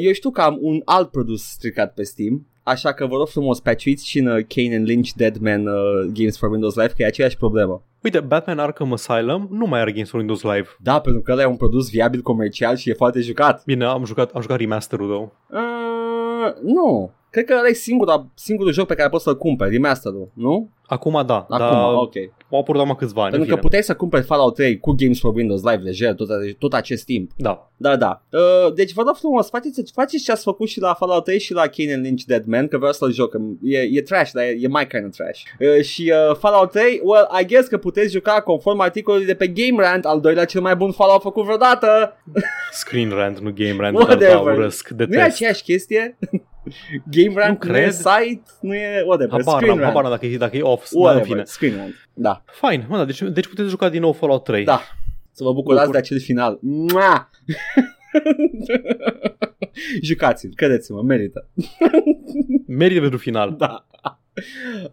eu știu că am un alt produs stricat pe Steam, așa că vă rog frumos, patchuiți și în uh, Kane and Lynch Deadman uh, Games for Windows Live, că e aceeași problemă. Uite, Batman Arkham Asylum nu mai are Games for Windows Live. Da, pentru că ăla e un produs viabil comercial și e foarte jucat. Bine, am jucat, am jucat remasterul tău. Uh, nu, cred că ăla e singura, singurul joc pe care poți să-l cumperi, remasterul, nu? Acum da, Acum, dar ok. M-au apărut doamna câțiva ani. Pentru că puteai să cumperi Fallout trei cu Games for Windows Live lejer tot, tot acest timp. Da. Da, da. Uh, deci vă rog frumos, faceți, faceți ce ați făcut și la Fallout trei și la Kane and Lynch Deadman, că vreau să-l joc. E, e trash, dar e, e my kind of trash. Uh, și uh, Fallout trei, well, I guess că puteți juca conform articolului de pe Game Rant, al doilea cel mai bun Fallout făcut vreodată. Screen Rant, nu Game Rant. Whatever. Urăsc, nu e aceeași chestie? Game Rant nu e site, nu e whatever. Habarna, habarna dacă e, dacă e off. Whatever, screen-ul. Da. Fine, mă, da, deci, deci puteți juca din nou Fallout trei. Da. Să vă bucurați Bucur. de acel final. Jucați-l, credeți-mă, merită. Merită pentru final. Da.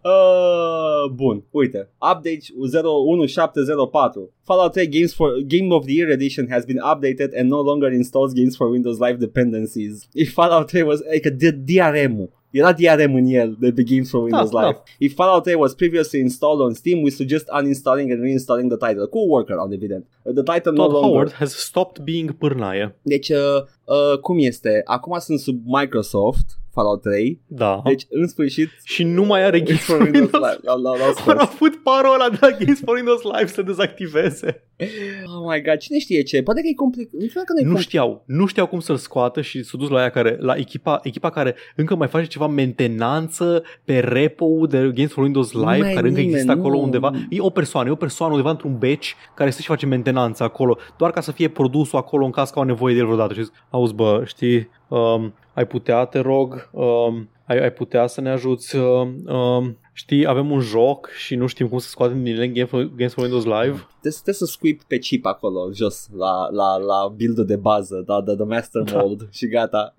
Uh, bun, uite. Update zero unu șapte zero patru. Fallout trei Games for Game of the Year edition has been updated and no longer installs Games for Windows Live dependencies. If Fallout trei was like a D R M-ul. Era D R M în el de the Games for Windows da, Live. Da. If Fallout trei was previously installed on Steam, we suggest uninstalling and reinstalling the title. Cu workaround, evident. The title Todd no longer... Howard has stopped being pârnaie. Deci, uh, uh, cum este? Acum sunt sub Microsoft... Fallout trei. Da. Deci, în sfârșit... Și nu mai are Games for Windows Live. Au avut parola de la Games for Windows Live să dezactiveze. Oh my god, cine știe ce? Poate că e complicat. Nu compl- știau. Nu știau cum să-l scoată și s-au dus la aia care, la echipa, echipa care încă mai face ceva mentenanță pe repo-ul de Games for Windows Live, mai care încă există acolo nu. undeva. E o persoană, e o persoană undeva într-un batch care stă și face mentenanță acolo, doar ca să fie produsul acolo în caz că au nevoie de el vreodată. Și zic, auzi bă, știi... Um, ai putea, te rog, um, ai, ai putea să ne ajuți, um, um, știi, avem un joc și nu știm cum să scoatem din ele Games for Windows Live. Trebuie să scuip pe chip acolo, jos, la, la, la build-ul de bază, da, da, the master mold da. Și gata.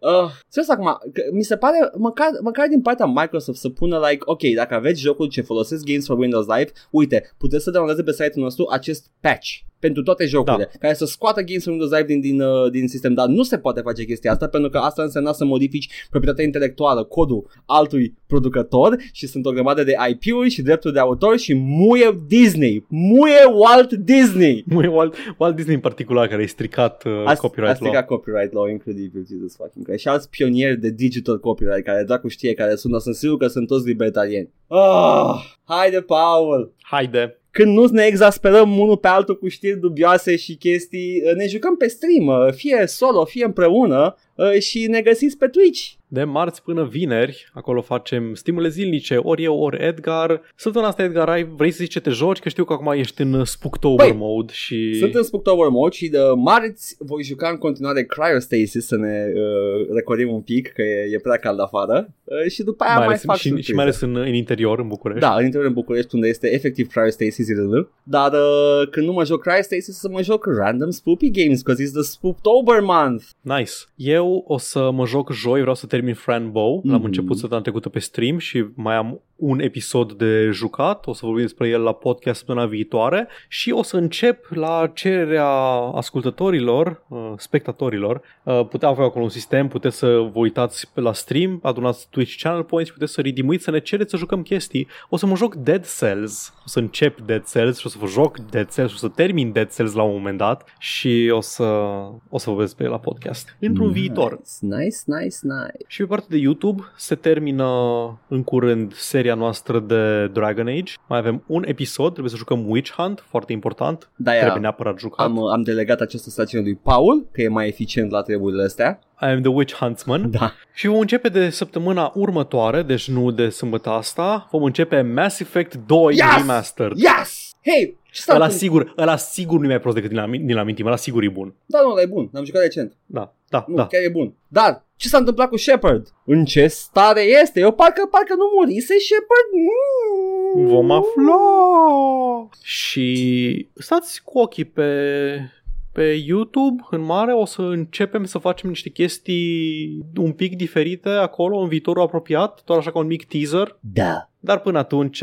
uh, Serios acum, mi se pare, măcar, măcar din partea Microsoft să pună, like, ok, dacă aveți jocul ce folosesc Games for Windows Live, uite, puteți să downloadați pe site-ul nostru acest patch. pentru toate jocurile, da. Care să scoată Games from the Drive din, din, din sistem, dar nu se poate face chestia asta pentru că asta însemna să modifici proprietatea intelectuală, codul altui producător și sunt o grămadă de I P-uri și drepturi de autor și muie Disney, muie Walt Disney. Muie Walt, Walt Disney în particular care a stricat uh, a, copyright a stricat law. A stricat copyright law, incredibil, Jesus fucking Christ. Și alți pionieri de digital copyright care dracu știe care sunt, dar sunt sigur că sunt toți libertarieni. Oh, haide, Paul! Haide! Când nu ne exasperăm unul pe altul cu știri dubioase și chestii, ne jucăm pe stream, fie solo, fie împreună și ne găsiți pe Twitch. De marți până vineri, acolo facem stimurile zilnice, ori eu, ori Edgar. Săptămâna asta, Edgar, ai, vrei să zici ce te joci? Că știu că acum ești în Spooktober Băi, mode și... Sunt în Spooktober mode și de marți voi juca în continuare Cryostasis să ne uh, recorim un pic, că e, e prea cald afară. Uh, și după aia mai, mai fac și, și mai ales în, în interior, în București. Da, în interior, în București, unde este efectiv Cryostasis. Dar uh, când nu mă joc Cryostasis, să mă joc random spoopy games, că it's the Spooktober month. Nice. Eu o să mă joc joi, vreau să te termin Franbow, mm-hmm. L-am început săptămâna trecută pe stream și mai am un episod de jucat, o să vorbim despre el la podcast săptămâna viitoare și o să încep la cererea ascultătorilor, spectatorilor, puteam avea acolo un sistem, puteți să vă uitați la stream, adunați Twitch Channel Points, puteți să ridimuiți, să ne cereți să jucăm chestii, o să mă joc Dead Cells, o să încep Dead Cells și o să vă joc Dead Cells și o să termin Dead Cells la un moment dat și o să o să vă vezi pe el la podcast într-un nice. viitor. Nice, nice, nice. Și pe partea de YouTube se termină în curând seria noastră de Dragon Age. Mai avem un episod, trebuie să jucăm Witch Hunt, foarte important. De-aia trebuie neapărat jucat. Am, am delegat această stațiune lui Paul, că e mai eficient la treburile astea. I am the Witch Huntsman. Da. Și vom începe de săptămâna următoare, deci nu de sâmbătă asta. Vom începe Mass Effect doi yes! Remastered. Yes! Hei! Ăla sigur, ăla sigur nu e mai prost decât din amintim, ăla sigur e bun. Da, nu, ăla e bun, l-am jucat recent. Da, da, nu, da. Chiar e bun. Dar ce s-a întâmplat cu Shepard? În ce stare este? Eu parcă, parcă nu murise Shepard. Mm. Vom afla. Și stați cu ochii pe... Pe YouTube, în mare, o să începem să facem niște chestii un pic diferite acolo, în viitorul apropiat, doar așa ca un mic teaser. Da. Dar până atunci,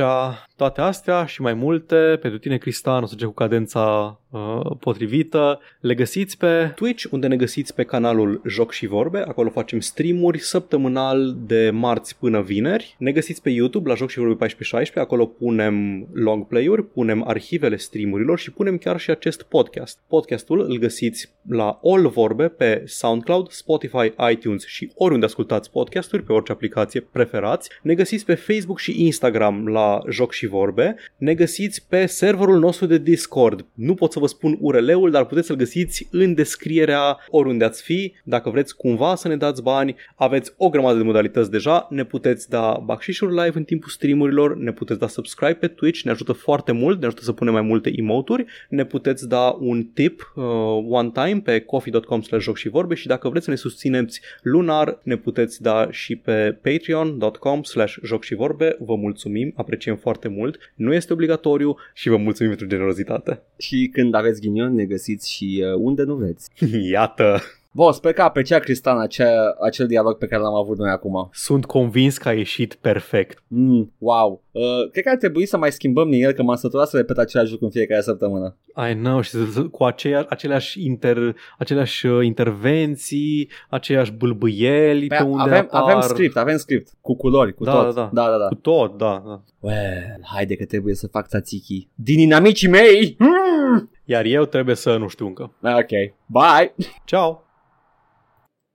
toate astea și mai multe, pentru tine, Cristian, o să încep cu cadența uh, potrivită, le găsiți pe Twitch, unde ne găsiți pe canalul Joc și Vorbe, acolo facem streamuri săptămânal de marți până vineri. Ne găsiți pe YouTube la Joc și Vorbe paisprezece șaisprezece, acolo punem long play-uri, punem arhivele streamurilor și punem chiar și acest podcast. Podcastul îl găsiți la All Vorbe pe SoundCloud, Spotify, iTunes și oriunde ascultați podcasturi, pe orice aplicație preferați. Ne găsiți pe Facebook și Instagram. Instagram la Joc și Vorbe, ne găsiți pe serverul nostru de Discord. Nu pot să vă spun U R L-ul, dar puteți să-l găsiți în descrierea oriunde ați fi. Dacă vreți cumva să ne dați bani, aveți o grămadă de modalități deja, ne puteți da bacșișuri live în timpul streamurilor, ne puteți da subscribe pe Twitch, ne ajută foarte mult, ne ajută să punem mai multe emoturi, ne puteți da un tip uh, one time pe coffee dot com slash joc și vorbe și dacă vreți să ne susțineți lunar, ne puteți da și pe patreon dot com slash joc și vorbe. Vă mulțumim, apreciem foarte mult, nu este obligatoriu și vă mulțumim pentru generozitate. Și când aveți ghinion ne găsiți și unde nu vreți. Iată! Bă, sper că aprecia Cristian acea, acel dialog pe care l-am avut noi acum. Sunt convins că a ieșit perfect. Mm, wow! Uh, cred că ar trebui să mai schimbăm din el, că m-am săturat să repet același lucru în fiecare săptămână. I know, și cu aceea, aceleași, inter, aceleași intervenții, aceleași bâlbâieli pe, pe unde avem, apar... Avem script, avem script, cu culori, cu da, tot. Da da. Da, da, da. Cu tot, da, da. Well, haide că trebuie să fac tzatziki. Din inamicii mei! Mm! Iar eu trebuie să nu știu încă. Ok, bye! Ciao!